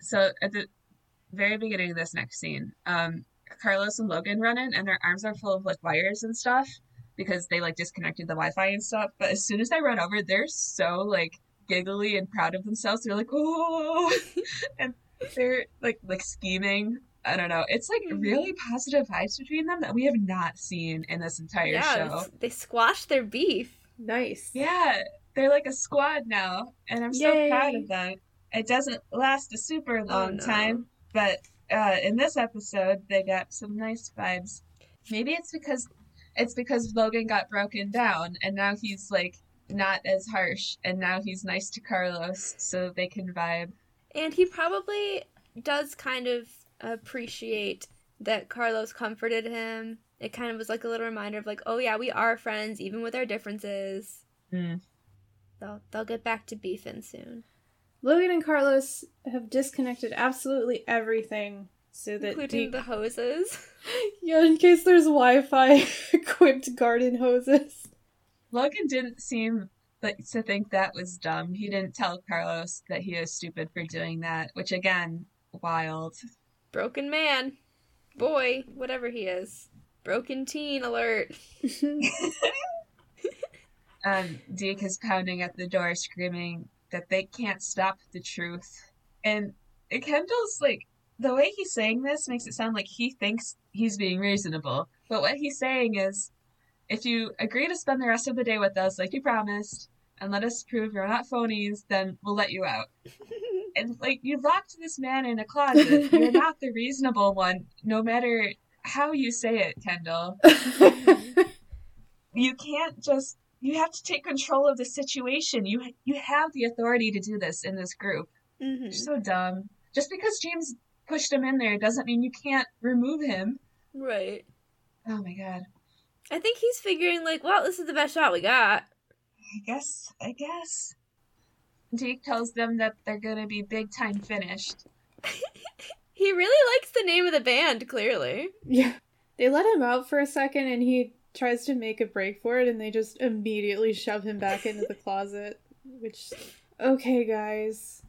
So at the very beginning of this next scene, Carlos and Logan run in and their arms are full of like wires and stuff because they like disconnected the Wi-Fi and stuff. But as soon as they run over, they're so like giggly and proud of themselves. They're like, oh, and they're like scheming. I don't know. It's like really positive vibes between them that we have not seen in this entire show. They squashed their beef. Nice. Yeah. They're like a squad now. And I'm so proud of them. It doesn't last a super long time, but in this episode, they got some nice vibes. Maybe it's because Logan got broken down, and now he's, like, not as harsh, and now he's nice to Carlos, so they can vibe. And he probably does kind of appreciate that Carlos comforted him. It kind of was, like, a little reminder of, like, oh, yeah, we are friends, even with our differences. Mm. They'll get back to beefing soon. Logan and Carlos have disconnected absolutely everything so that including the hoses. Yeah, in case there's Wi-Fi equipped garden hoses. Logan didn't seem to think that was dumb. He didn't tell Carlos that he was stupid for doing that, which again, wild. Broken man. Boy, whatever he is. Broken teen alert. Deke is pounding at the door screaming that they can't stop the truth. And Kendall's like, the way he's saying this makes it sound like he thinks he's being reasonable. But what he's saying is, if you agree to spend the rest of the day with us like you promised, and let us prove you're not phonies, then we'll let you out. And like, you locked this man in a closet. You're not the reasonable one, no matter how you say it, Kendall. You can't just... You have to take control of the situation. You have the authority to do this in this group. Mm-hmm. You're so dumb. Just because James pushed him in there doesn't mean you can't remove him. Right. Oh my god. I think he's figuring like, well, this is the best shot we got. I guess. Deke tells them that they're gonna be big time finished. He really likes the name of the band, clearly. Yeah. They let him out for a second and he tries to make a break for it, and they just immediately shove him back into the closet, which, okay, guys.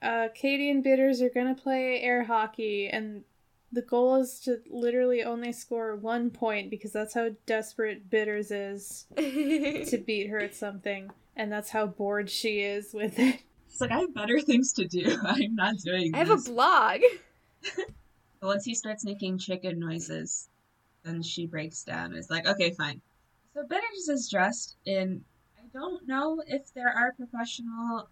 Katie and Bitters are going to play air hockey, and the goal is to literally only score 1 point, because that's how desperate Bitters is to beat her at something, and that's how bored she is with it. She's like, I have better things to do. I'm not doing this. I have a blog. Once he starts making chicken noises... Then she breaks down. It's like, okay, fine. So Bitters is dressed in, I don't know if there are professional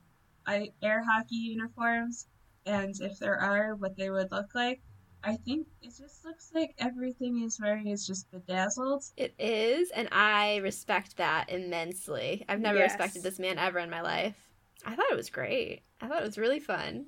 air hockey uniforms, and if there are, what they would look like. I think it just looks like everything he's wearing is just bedazzled. It is, and I respect that immensely. I've never respected this man ever in my life. I thought it was great. I thought it was really fun.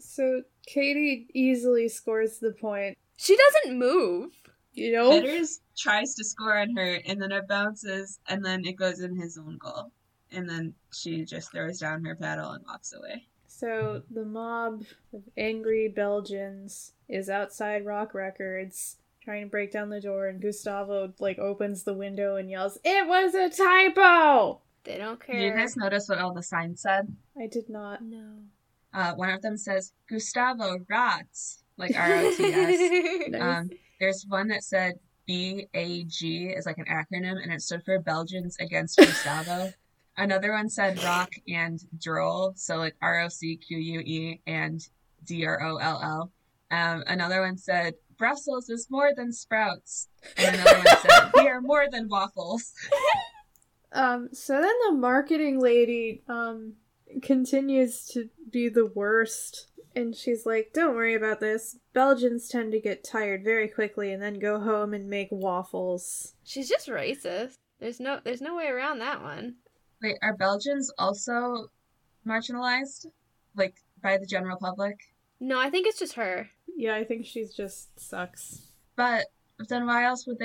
So Katie easily scores the point. She doesn't move. You know? Bitters tries to score on her, and then it bounces, and then it goes in his own goal. And then she just throws down her paddle and walks away. So the mob of angry Belgians is outside Rock Records, trying to break down the door, and Gustavo, like, opens the window and yells, "It was a typo!" They don't care. Did you guys notice what all the signs said? I did not. No. One of them says, "Gustavo rots," like R-O-T-S. Nice. There's one that said BAG is like an acronym, and it stood for Belgians Against Gustavo. Another one said rock and droll, so like ROCQUE and DROLL. Another one said Brussels is more than sprouts. And another one said we are more than waffles. So then the marketing lady continues to be the worst. And she's like, don't worry about this. Belgians tend to get tired very quickly and then go home and make waffles. She's just racist. There's no way around that one. Wait, are Belgians also marginalized? Like, by the general public? No, I think it's just her. Yeah, I think she's just sucks. But then why would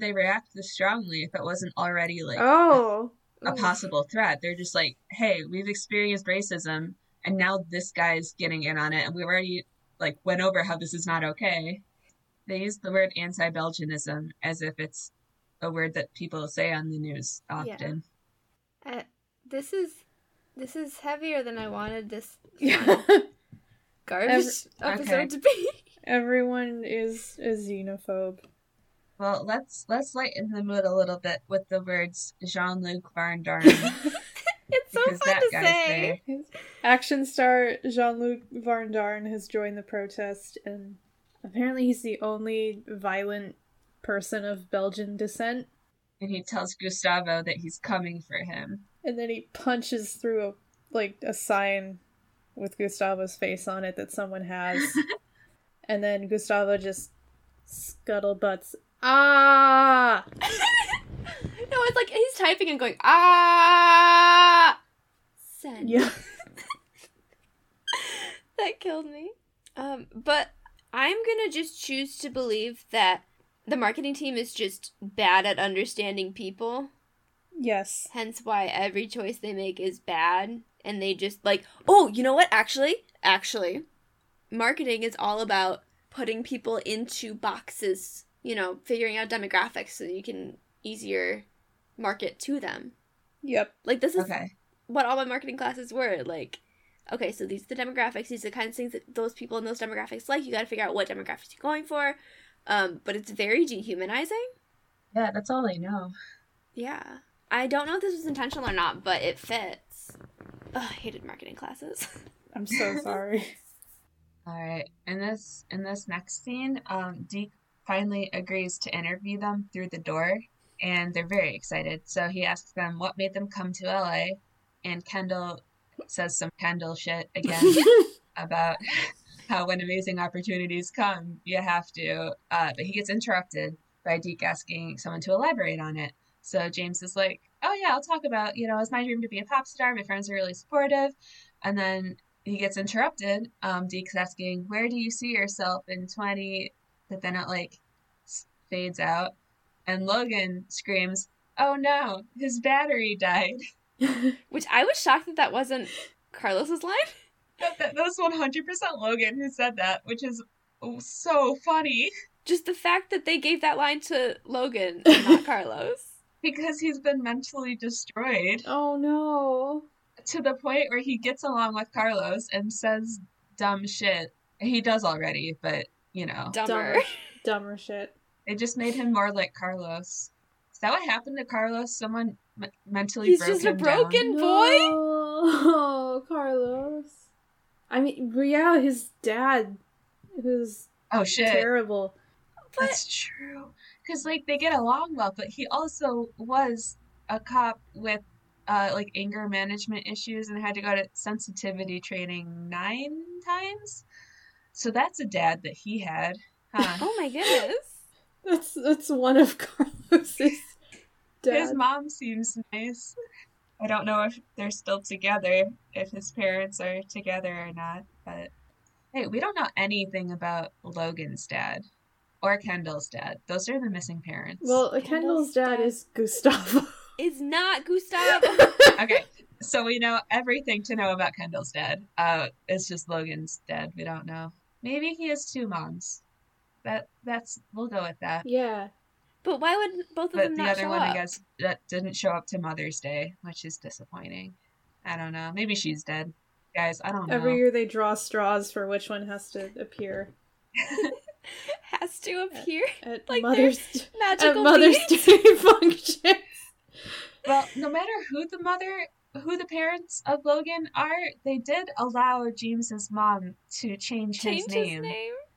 they react this strongly if it wasn't already, like, a possible threat? They're just like, hey, we've experienced racism. And now this guy's getting in on it. And we already, like, went over how this is not okay. They use the word anti-Belgianism as if it's a word that people say on the news often. Yeah. This is heavier than I wanted this garbage episode to be. Everyone is a xenophobe. Well, let's lighten the mood a little bit with the words Jean-Luc Varndarn. It's so fun to say. Action star Jean-Luc Varndarn has joined the protest, and apparently he's the only violent person of Belgian descent. And he tells Gustavo that he's coming for him. And then he punches through a sign with Gustavo's face on it that someone has. And then Gustavo just scuttlebutts. Ah! No, it's like he's typing and going, ah! Send. Yeah. That killed me. But I'm going to just choose to believe that the marketing team is just bad at understanding people. Yes. Hence why every choice they make is bad. And they just like, oh, you know what? Actually, marketing is all about putting people into boxes, you know, figuring out demographics so you can easier market to them. Yep. Like, this is what all my marketing classes were. Like, okay, so these are the demographics. These are the kinds of things that those people in those demographics like. You got to figure out what demographics you're going for. But it's very dehumanizing. Yeah, that's all I know. Yeah. I don't know if this was intentional or not, but it fits. Ugh, I hated marketing classes. I'm so sorry. All right. In this next scene, Deke finally agrees to interview them through the door. And they're very excited. So he asks them what made them come to LA. And Kendall says some Kendall shit again about how when amazing opportunities come, you have to. But he gets interrupted by Deke asking someone to elaborate on it. So James is like, oh, yeah, I'll talk about, it's my dream to be a pop star. My friends are really supportive. And then he gets interrupted. Deke's asking, where do you see yourself in 20? But then it, fades out. And Logan screams, oh no, his battery died. Which I was shocked that wasn't Carlos's line. That was 100% Logan who said that, which is so funny. Just the fact that they gave that line to Logan and not Carlos. Because he's been mentally destroyed. Oh no. To the point where he gets along with Carlos and says dumb shit. He does already, but, Dumber shit. It just made him more like Carlos. Is that what happened to Carlos? Someone mentally broke him down? He's just a broken boy? Oh, Carlos. I mean, yeah, his dad, who's terrible. But that's true. Because, they get along well, but he also was a cop with, anger management issues and had to go to sensitivity training 9 times. So that's a dad that he had. Huh? Oh, my goodness. That's one of Carlos's dad. His mom seems nice. I don't know if they're still together, if his parents are together or not. But, hey, we don't know anything about Logan's dad or Kendall's dad. Those are the missing parents. Well, Kendall's dad is Gustavo. Is not Gustavo. Okay, so we know everything to know about Kendall's dad. It's just Logan's dad. We don't know. Maybe he has 2 moms. That's we'll go with that. Yeah, but why would both of them not show up? But the other one, I guess, that didn't show up to Mother's Day, which is disappointing. I don't know. Maybe she's dead, guys. I don't know. Every year they draw straws for which one has to appear. Has to appear at Mother's magical Day functions. Well, no matter who the parents of Logan are, they did allow James's mom to change his name.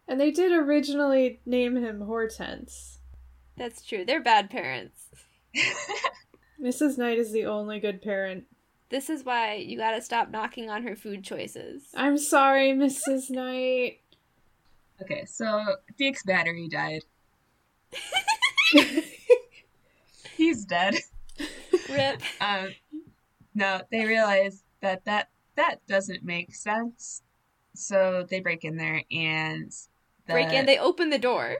And they did originally name him Hortense. That's true. They're bad parents. Mrs. Knight is the only good parent. This is why you gotta stop knocking on her food choices. I'm sorry, Mrs. Knight. Okay, so Deke's battery died. He's dead. Rip. No, they realize that doesn't make sense. So they break in there and... They open the door.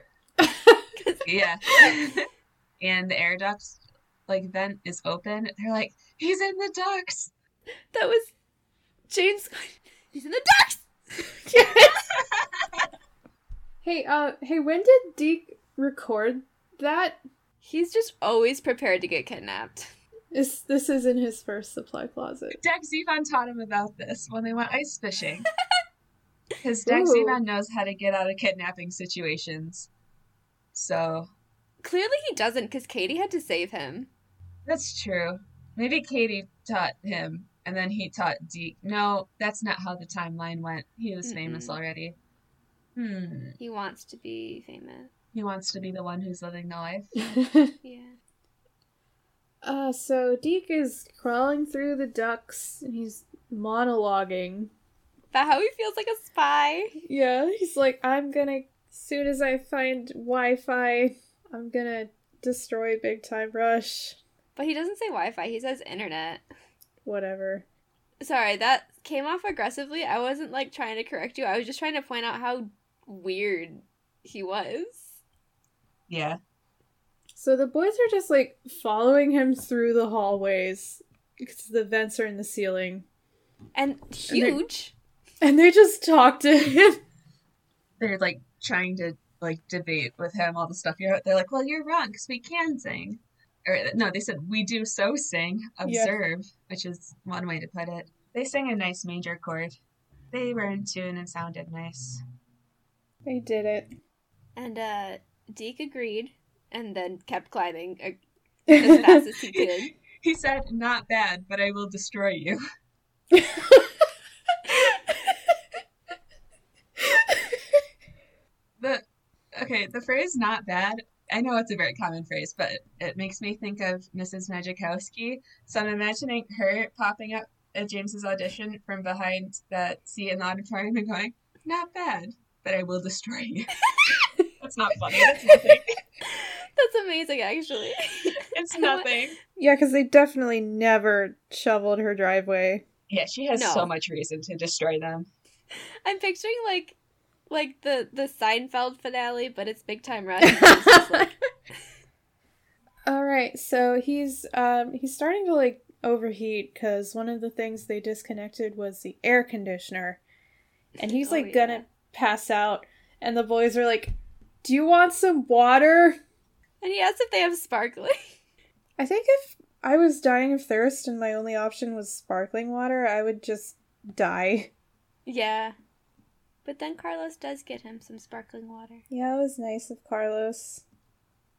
Yeah. And the air ducts, vent is open. They're like, he's in the ducts! That was... James... He's in the ducts! Hey, when did Deke record that? He's just always prepared to get kidnapped. This is in his first supply closet. Dak Zevon taught him about this when they went ice fishing. Because Dak Zevon knows how to get out of kidnapping situations. So... Clearly he doesn't, because Katie had to save him. That's true. Maybe Katie taught him, and then he taught Deke. No, that's not how the timeline went. He was famous already. He wants to be famous. He wants to be the one who's living the life. Yeah. So Deke is crawling through the ducts, and he's monologuing. About how he feels like a spy. Yeah, he's like, as soon as I find Wi-Fi, I'm gonna destroy Big Time Rush. But he doesn't say Wi-Fi, he says internet. Whatever. Sorry, that came off aggressively. I wasn't, trying to correct you. I was just trying to point out how weird he was. Yeah. So the boys are just, following him through the hallways because the vents are in the ceiling. And huge. And they just talk to him. They're, trying to, debate with him all the stuff. They're like, well, you're wrong because we can sing. Or, no, they said, we do so sing, observe, which is one way to put it. They sang a nice major chord. They were in tune and sounded nice. They did it. And Deke agreed and then kept climbing as fast as he could. He said, not bad, but I will destroy you. The phrase not bad, I know it's a very common phrase, but it makes me think of Mrs. Majikowski. So I'm imagining her popping up at James's audition from behind that seat in the auditorium and going, not bad, but I will destroy you. That's not funny. That's nothing. That's amazing, actually. It's nothing. Yeah, because they definitely never shoveled her driveway. Yeah, she has so much reason to destroy them. I'm picturing, the Seinfeld finale, but it's Big Time Rush. It's just All right, so he's starting to overheat because one of the things they disconnected was the air conditioner, and he's gonna pass out. And the boys are like, "Do you want some water?" And he asks if they have sparkling. I think if I was dying of thirst and my only option was sparkling water, I would just die. Yeah. But then Carlos does get him some sparkling water. Yeah, it was nice of Carlos.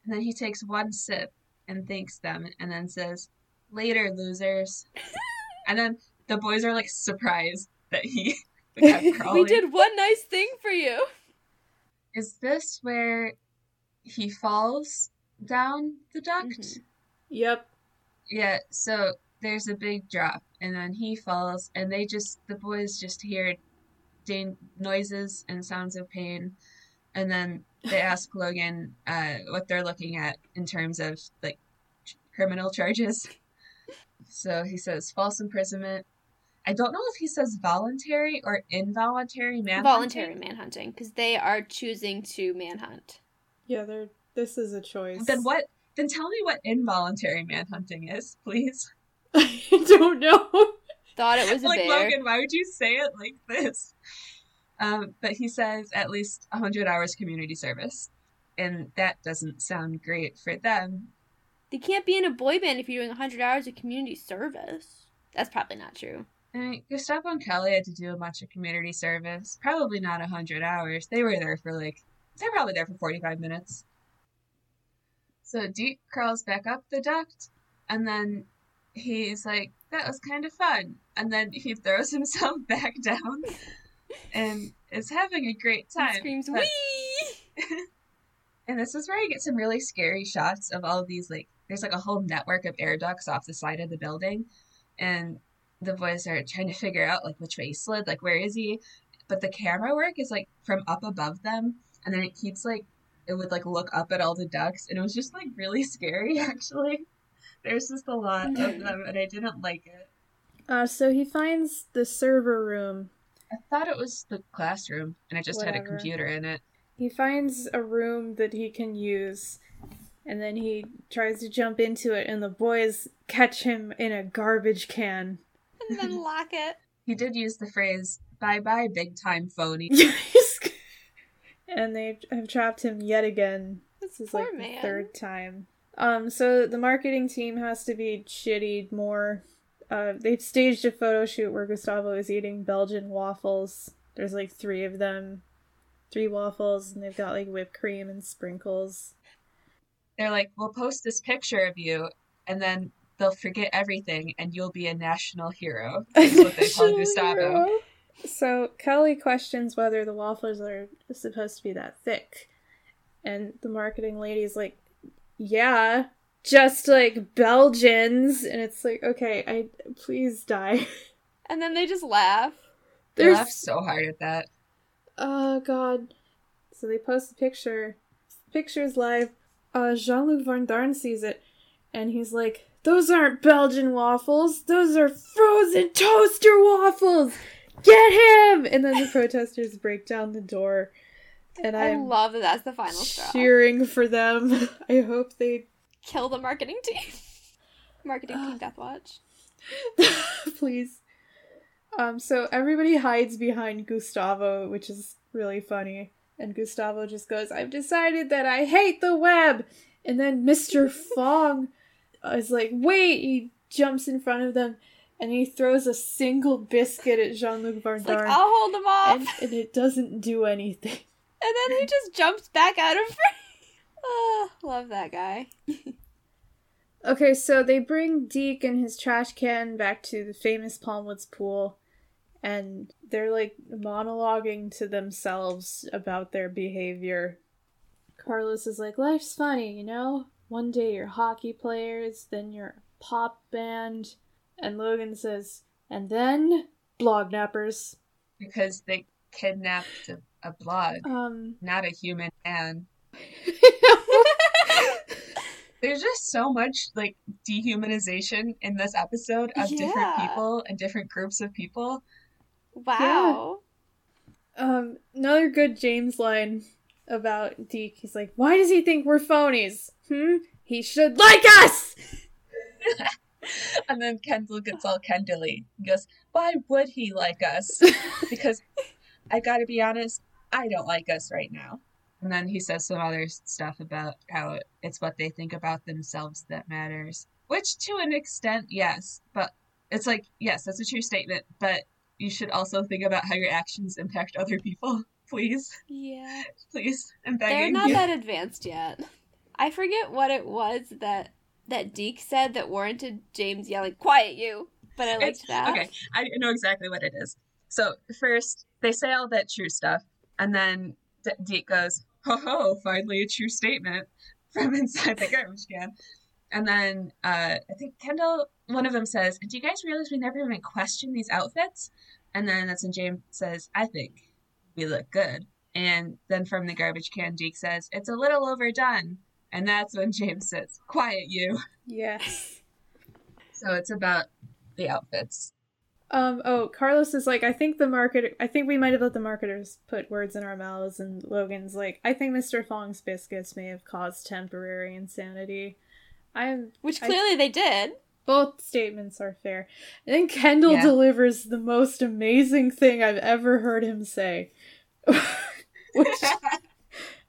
And then he takes one sip and thanks them and then says, later, losers. And then the boys are, surprised that he kept crawling. We did one nice thing for you. Is this where he falls down the duct? Mm-hmm. Yep. Yeah, so there's a big drop and then he falls and the boys just hear noises and sounds of pain, and then they ask Logan what they're looking at in terms of criminal charges. So he says false imprisonment. I don't know if he says voluntary or involuntary manhunting. Voluntary manhunting, because they are choosing to manhunt. Yeah, this is a choice. Then tell me what involuntary manhunting is, please. I don't know. Thought it was a bear. Logan, why would you say it like this? But he says at least 100 hours community service. And that doesn't sound great for them. They can't be in a boy band if you're doing 100 hours of community service. That's probably not true. I mean, Gustavo and Kelly had to do a bunch of community service. Probably not 100 hours. They were there for they're probably there for 45 minutes. So Deke crawls back up the duct. And then he's like, that was kind of fun. And then he throws himself back down and is having a great time. And screams, wee! And this is where I get some really scary shots of all of these, there's a whole network of air ducts off the side of the building. And the boys are trying to figure out, like, which way he slid, like, where is he? But the camera work is, like, from up above them, and then it keeps, like, it would, like, look up at all the ducks, and it was just, like, really scary, actually. There's just a lot of them, and I didn't like it. So he finds the server room. I thought it was the classroom, and it just had a computer in it. He finds a room that he can use, and then he tries to jump into it, and the boys catch him in a garbage can. And then lock it. He did use the phrase, bye-bye, big-time phony. And they have trapped him yet again. This is, like, the third time. So the marketing team has to be shittied more. They've staged a photo shoot where Gustavo is eating Belgian waffles. There's, like, three of them. Three waffles, and they've got, like, whipped cream and sprinkles. They're like, we'll post this picture of you, and then they'll forget everything, and you'll be a national hero. That's what they call Gustavo. So Kelly questions whether the waffles are supposed to be that thick. And the marketing lady's like, yeah, just like Belgians. And it's like, okay, please die. And then they just laugh. They laugh so hard at that. Oh, God. So they post the picture. Picture's live. Jean-Luc Varndarn sees it, and he's like, those aren't Belgian waffles. Those are frozen toaster waffles. Get him! And then the protesters break down the door. And I love that that's the final straw. Cheering for them. I hope they kill the marketing team. Marketing team death watch. Please. So everybody hides behind Gustavo, which is really funny. And Gustavo just goes, I've decided that I hate the web! And then Mr. Fong is like, wait! He jumps in front of them. And he throws a single biscuit at Jean-Luc Varndarn. Like, I'll hold him off. And it doesn't do anything. And then he just jumps back out of frame. Oh, love that guy. Okay, so they bring Deke and his trash can back to the famous Palmwoods pool. And they're, like, monologuing to themselves about their behavior. Carlos is like, life's funny, you know? One day you're hockey players, then you're a pop band. And Logan says, and then blognappers. Because they kidnapped a blog, not a human man. There's just so much, like, dehumanization in this episode of different people and different groups of people. Wow. Yeah. Another good James line about Deke. He's like, why does he think we're phonies? He should like us! And then Kendall gets all Kendall-y. He goes, why would he like us? Because, I gotta be honest, I don't like us right now. And then he says some other stuff about how it's what they think about themselves that matters. Which, to an extent, yes. But it's like, yes, that's a true statement. But you should also think about how your actions impact other people. Please. Yeah. Please. I'm begging. They're not that advanced yet. I forget what it was that Deke said that warranted James yelling, quiet you, but I liked that. Okay, I know exactly what it is. So first, they say all that true stuff, and then Deke goes, ho ho, finally a true statement from inside the garbage can. And then I think Kendall, one of them says, do you guys realize we never even questioned these outfits? And then that's when James says, I think we look good. And then from the garbage can, Deke says, it's a little overdone. And that's when James says, quiet you. Yes. So it's about the outfits. Carlos is like, I think we might have let the marketers put words in our mouths. And Logan's like, I think Mr. Fong's biscuits may have caused temporary insanity. Which clearly they did. Both statements are fair. And then Kendall delivers the most amazing thing I've ever heard him say. Which,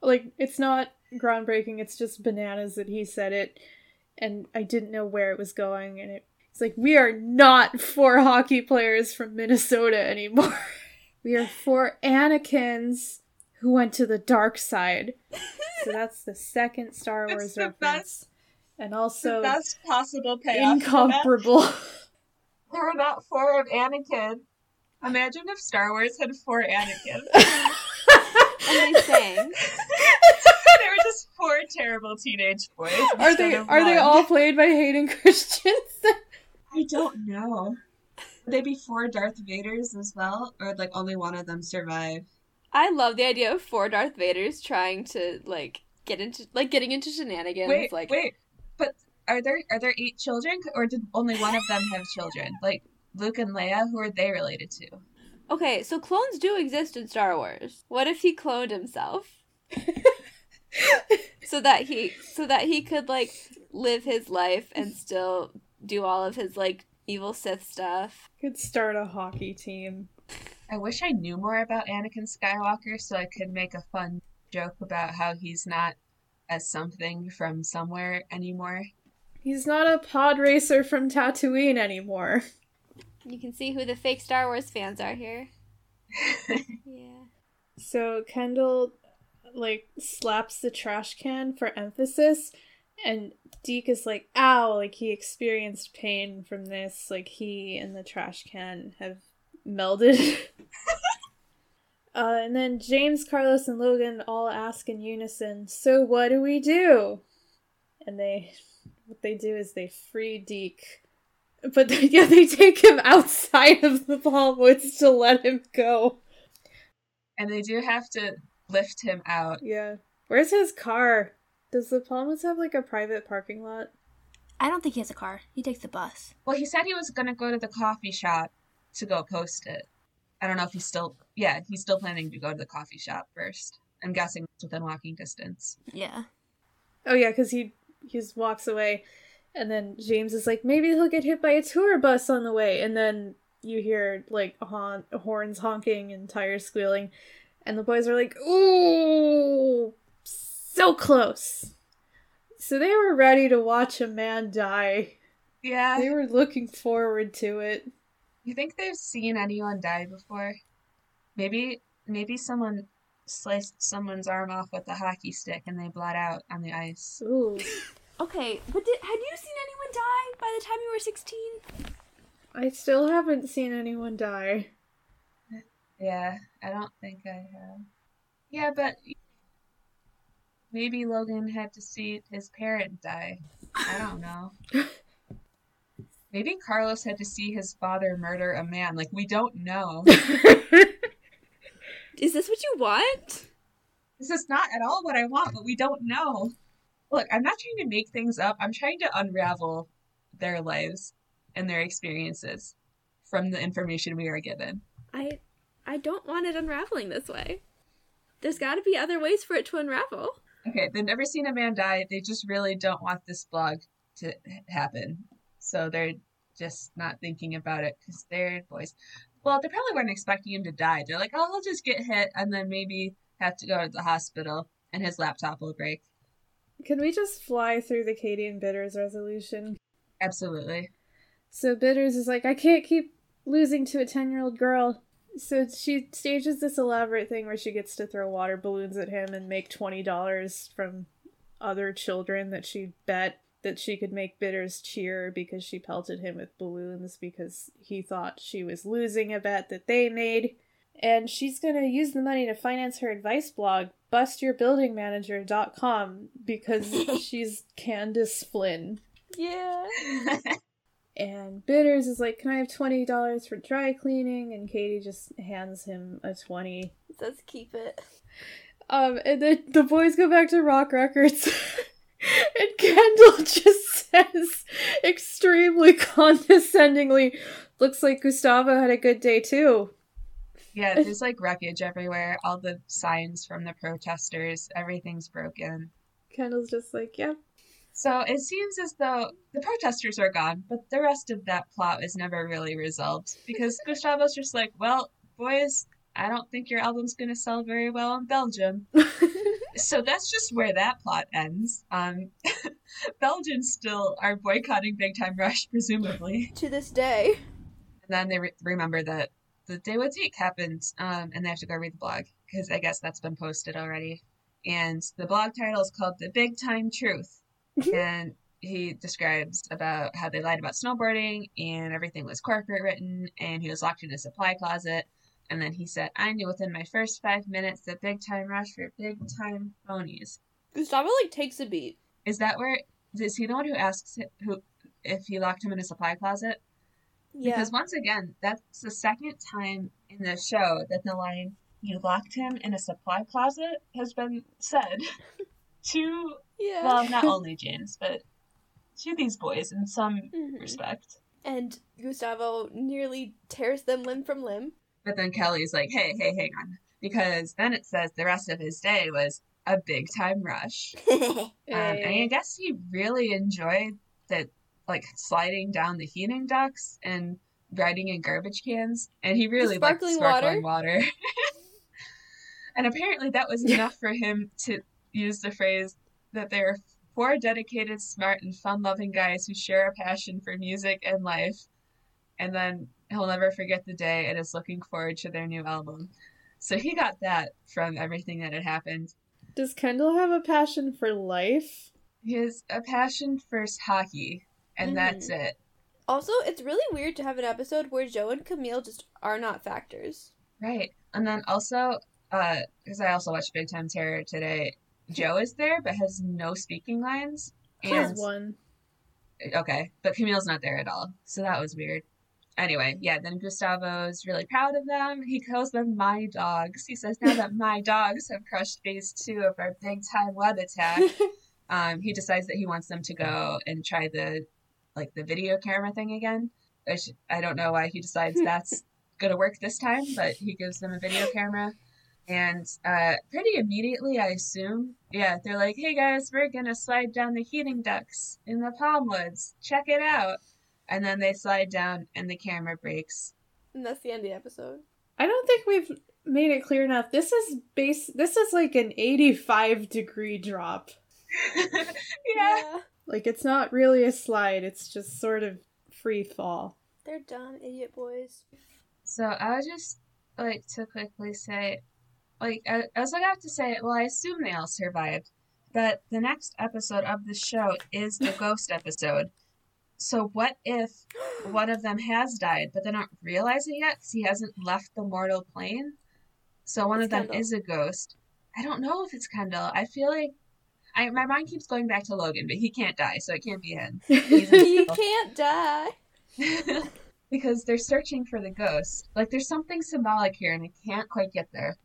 like, it's not groundbreaking, it's just bananas that he said it, and I didn't know where it was going, and it's like, we are not four hockey players from Minnesota anymore. We are four Anakins who went to the dark side. So that's the second Star Wars reference. Best, and also the best possible payoff. Incomparable. There were not four of Anakin. Imagine if Star Wars had four Anakins. And they sang. They were just four terrible teenage boys. Are they all played by Hayden Christensen? I don't know. There be four Darth Vaders as well, or would, like, only one of them survive? I love the idea of four Darth Vaders trying to, like, getting into shenanigans. Wait, but are there eight children, or did only one of them have children? Like Luke and Leia, who are they related to? Okay, so clones do exist in Star Wars. What if he cloned himself? so that he could, like, live his life and still do all of his, like, evil Sith stuff. Could start a hockey team. I wish I knew more about Anakin Skywalker so I could make a fun joke about how he's not a something from somewhere anymore. He's not a pod racer from Tatooine anymore. You can see who the fake Star Wars fans are here. Yeah. So Kendall, like, slaps the trash can for emphasis, and Deke is like, ow, like, he experienced pain from this. Like, he and the trash can have melded. And then James, Carlos, and Logan all ask in unison, so what do we do? And what they do is they free Deke. But they take him outside of the Palmwoods to let him go. And they do have to lift him out. Yeah. Where's his car? Does the Palmwoods have, like, a private parking lot? I don't think he has a car. He takes the bus. Well, he said he was going to go to the coffee shop to go post it. I don't know if he's still... Yeah, he's still planning to go to the coffee shop first. I'm guessing it's within walking distance. Yeah. Oh, yeah, because he just walks away, and then James is like, maybe he'll get hit by a tour bus on the way. And then you hear, like, horns honking and tires squealing. And the boys are like, ooh, so close. So they were ready to watch a man die. Yeah. They were looking forward to it. You think they've seen anyone die before? Maybe someone sliced someone's arm off with a hockey stick and they blot out on the ice. Ooh. Okay, but had you seen anyone die by the time you were 16? I still haven't seen anyone die. Yeah, I don't think I have. Yeah, but maybe Logan had to see his parent die. I don't know. Maybe Carlos had to see his father murder a man. Like, we don't know. Is this what you want? This is not at all what I want, but we don't know. Look, I'm not trying to make things up. I'm trying to unravel their lives and their experiences from the information we are given. I don't want it unraveling this way. There's got to be other ways for it to unravel. Okay, they've never seen a man die. They just really don't want this blog to happen. So they're just not thinking about it because they're boys. Well, they probably weren't expecting him to die. They're like, oh, he'll just get hit and then maybe have to go to the hospital and his laptop will break. Can we just fly through the Katie and Bitters resolution? Absolutely. So Bitters is like, I can't keep losing to a 10-year-old girl. So she stages this elaborate thing where she gets to throw water balloons at him and make $20 from other children that she bet that she could make Bitters cheer because she pelted him with balloons because he thought she was losing a bet that they made. And she's going to use the money to finance her advice blog, bustyourbuildingmanager.com, because she's Candace Flynn. Yeah. And Bitters is like, can I have $20 for dry cleaning? And Katie just hands him a 20. Let's keep it. And then the boys go back to Rock Records. And Kendall just says, extremely condescendingly, looks like Gustavo had a good day too. Yeah, there's, like, wreckage everywhere. All the signs from the protesters. Everything's broken. Kendall's just like, yeah. So it seems as though the protesters are gone, but the rest of that plot is never really resolved. Because Gustavo's just like, well, boys, I don't think your album's going to sell very well in Belgium. So that's just where that plot ends. Belgians still are boycotting Big Time Rush, presumably. To this day. And then they remember that the day with Deke happens, and they have to go read the blog, because I guess that's been posted already. And the blog title is called The Big Time Truth. And he describes about how they lied about snowboarding, and everything was corporate written, and he was locked in a supply closet. And then he said, I knew within my first 5 minutes that Big Time Rush were big time phonies. Gustavo, like, takes a beat. Is that where... Is he the one who asks if he locked him in a supply closet? Yeah. Because once again, that's the second time in the show that the line, "You locked him in a supply closet," has been said to, well, not only James, but to these boys in some respect. And Gustavo nearly tears them limb from limb. But then Kelly's like, hey, hang on. Because then it says the rest of his day was a big time rush. And I guess he really enjoyed that, like, sliding down the heating ducts and riding in garbage cans. And he really liked sparkling water. And apparently that was enough for him to use the phrase that there are four dedicated, smart, and fun-loving guys who share a passion for music and life. And then he'll never forget the day and is looking forward to their new album. So he got that from everything that had happened. Does Kendall have a passion for life? He has a passion for hockey, and that's it. Also, it's really weird to have an episode where Joe and Camille just are not factors. Right. And then also... because I also watched Big Time Terror today. Joe is there, but has no speaking lines. He has one. Okay, but Camille's not there at all, so that was weird. Anyway, yeah, then Gustavo's really proud of them. He calls them my dogs. He says, now that my dogs have crushed phase 2 of our big time web attack, he decides that he wants them to go and try the video camera thing again, which I don't know why he decides that's going to work this time, but he gives them a video camera. And pretty immediately, I assume, they're like, hey guys, we're going to slide down the heating ducts in the Palmwoods. Check it out. And then they slide down and the camera breaks. And that's the end of the episode. I don't think we've made it clear enough. This is like an 85-degree drop. Yeah. Like, it's not really a slide. It's just sort of free fall. They're dumb idiot boys. So I would just like to quickly say... I was about to say, well, I assume they all survived, but the next episode of the show is the ghost episode. So what if one of them has died, but they don't realize it yet because he hasn't left the mortal plane? So one of them is a ghost. I don't know if it's Kendall. I feel like my mind keeps going back to Logan, but he can't die, so it can't be him. He can't die. Because they're searching for the ghost. Like, there's something symbolic here, and I can't quite get there.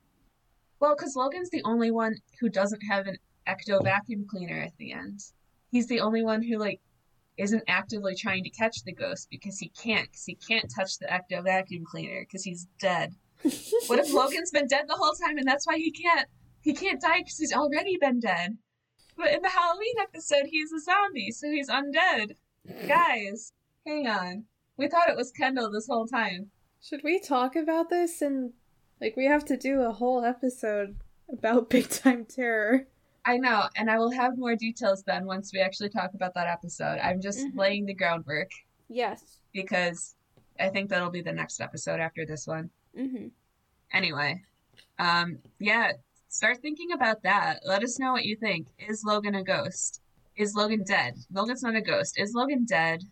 Well, because Logan's the only one who doesn't have an ecto vacuum cleaner at the end. He's the only one who, like, isn't actively trying to catch the ghost because he can't. Because he can't touch the ecto vacuum cleaner because he's dead. What if Logan's been dead the whole time and that's why he can't? He can't die because he's already been dead. But in the Halloween episode, he's a zombie, so he's undead. Guys, hang on. We thought it was Kendall this whole time. Should we talk about this in... Like, we have to do a whole episode about Big Time Terror. I know, and I will have more details then once we actually talk about that episode. I'm just laying the groundwork. Yes. Because I think that'll be the next episode after this one. Mm-hmm. Anyway, start thinking about that. Let us know what you think. Is Logan a ghost? Is Logan dead? Logan's not a ghost. Is Logan dead?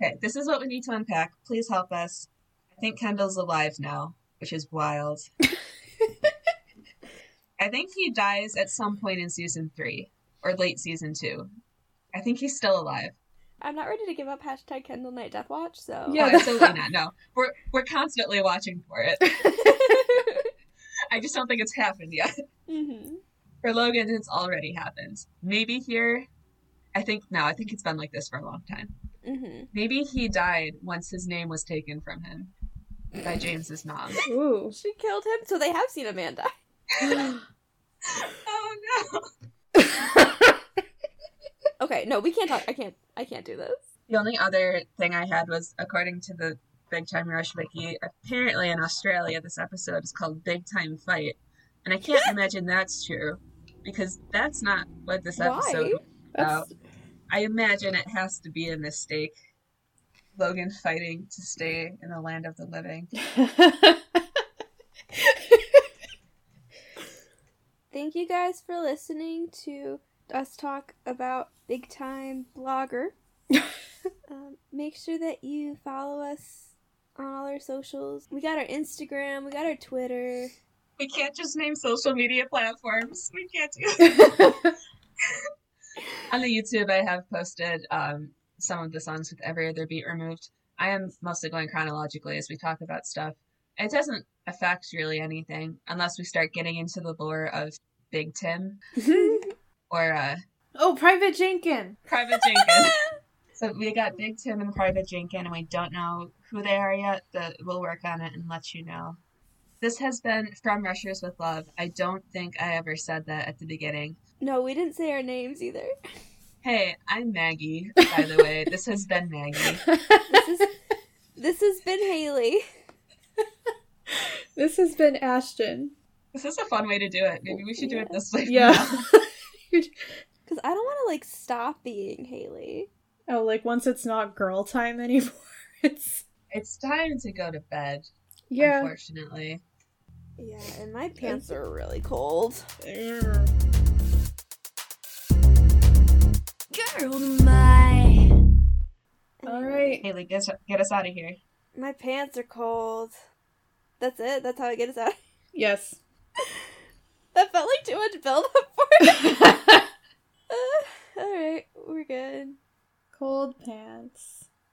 Okay, this is what we need to unpack. Please help us. I think Kendall's alive now. Which is wild. I think he dies at some point in season 3 or late season 2. I think he's still alive. I'm not ready to give up # Kendall Knight Death Watch, so yeah, absolutely not. No, we're constantly watching for it. I just don't think it's happened yet. Mm-hmm. For Logan, it's already happened. Maybe here, I think it's been like this for a long time. Mm-hmm. Maybe he died once his name was taken from him. By James's mom. Ooh. She killed him, so they have seen a man die. Oh no. Okay, no, we can't talk. I can't do this. The only other thing I had was, according to the Big Time Rush wiki, apparently in Australia this episode is called Big Time Fight. And I can't imagine that's true, because that's not what this episode was about. I imagine it has to be a mistake. Logan fighting to stay in the land of the living. Thank you guys for listening to us talk about Big Time Blogger. Make sure that you follow us on all our socials. We got our Instagram, we got our Twitter. We can't just name social media platforms. We can't do that. On the YouTube, I have posted some of the songs with every other beat removed. I am mostly going chronologically as we talk about stuff. It doesn't affect really anything unless we start getting into the lore of Big Tim or Private Jenkin. Private Jenkin. So we got Big Tim and Private Jenkin, and we don't know who they are yet, but we'll work on it and let you know. This has been From Rushers with Love. I don't think I ever said that at the beginning. No, we didn't say our names either. Hey, I'm Maggie, by the way. This has been Maggie. This has been Haley. This has been Ashton. This is a fun way to do it. Maybe we should do it this way. Yeah. Because I don't want to, stop being Haley. Oh, once it's not girl time anymore, It's time to go to bed. Yeah. Unfortunately. Yeah, and my pants are really cold. Yeah. Girl, my. All right, Haley, get us out of here. My pants are cold. That's it. That's how I get us out. Yes. That felt like too much build-up for it. All right, we're good. Cold pants.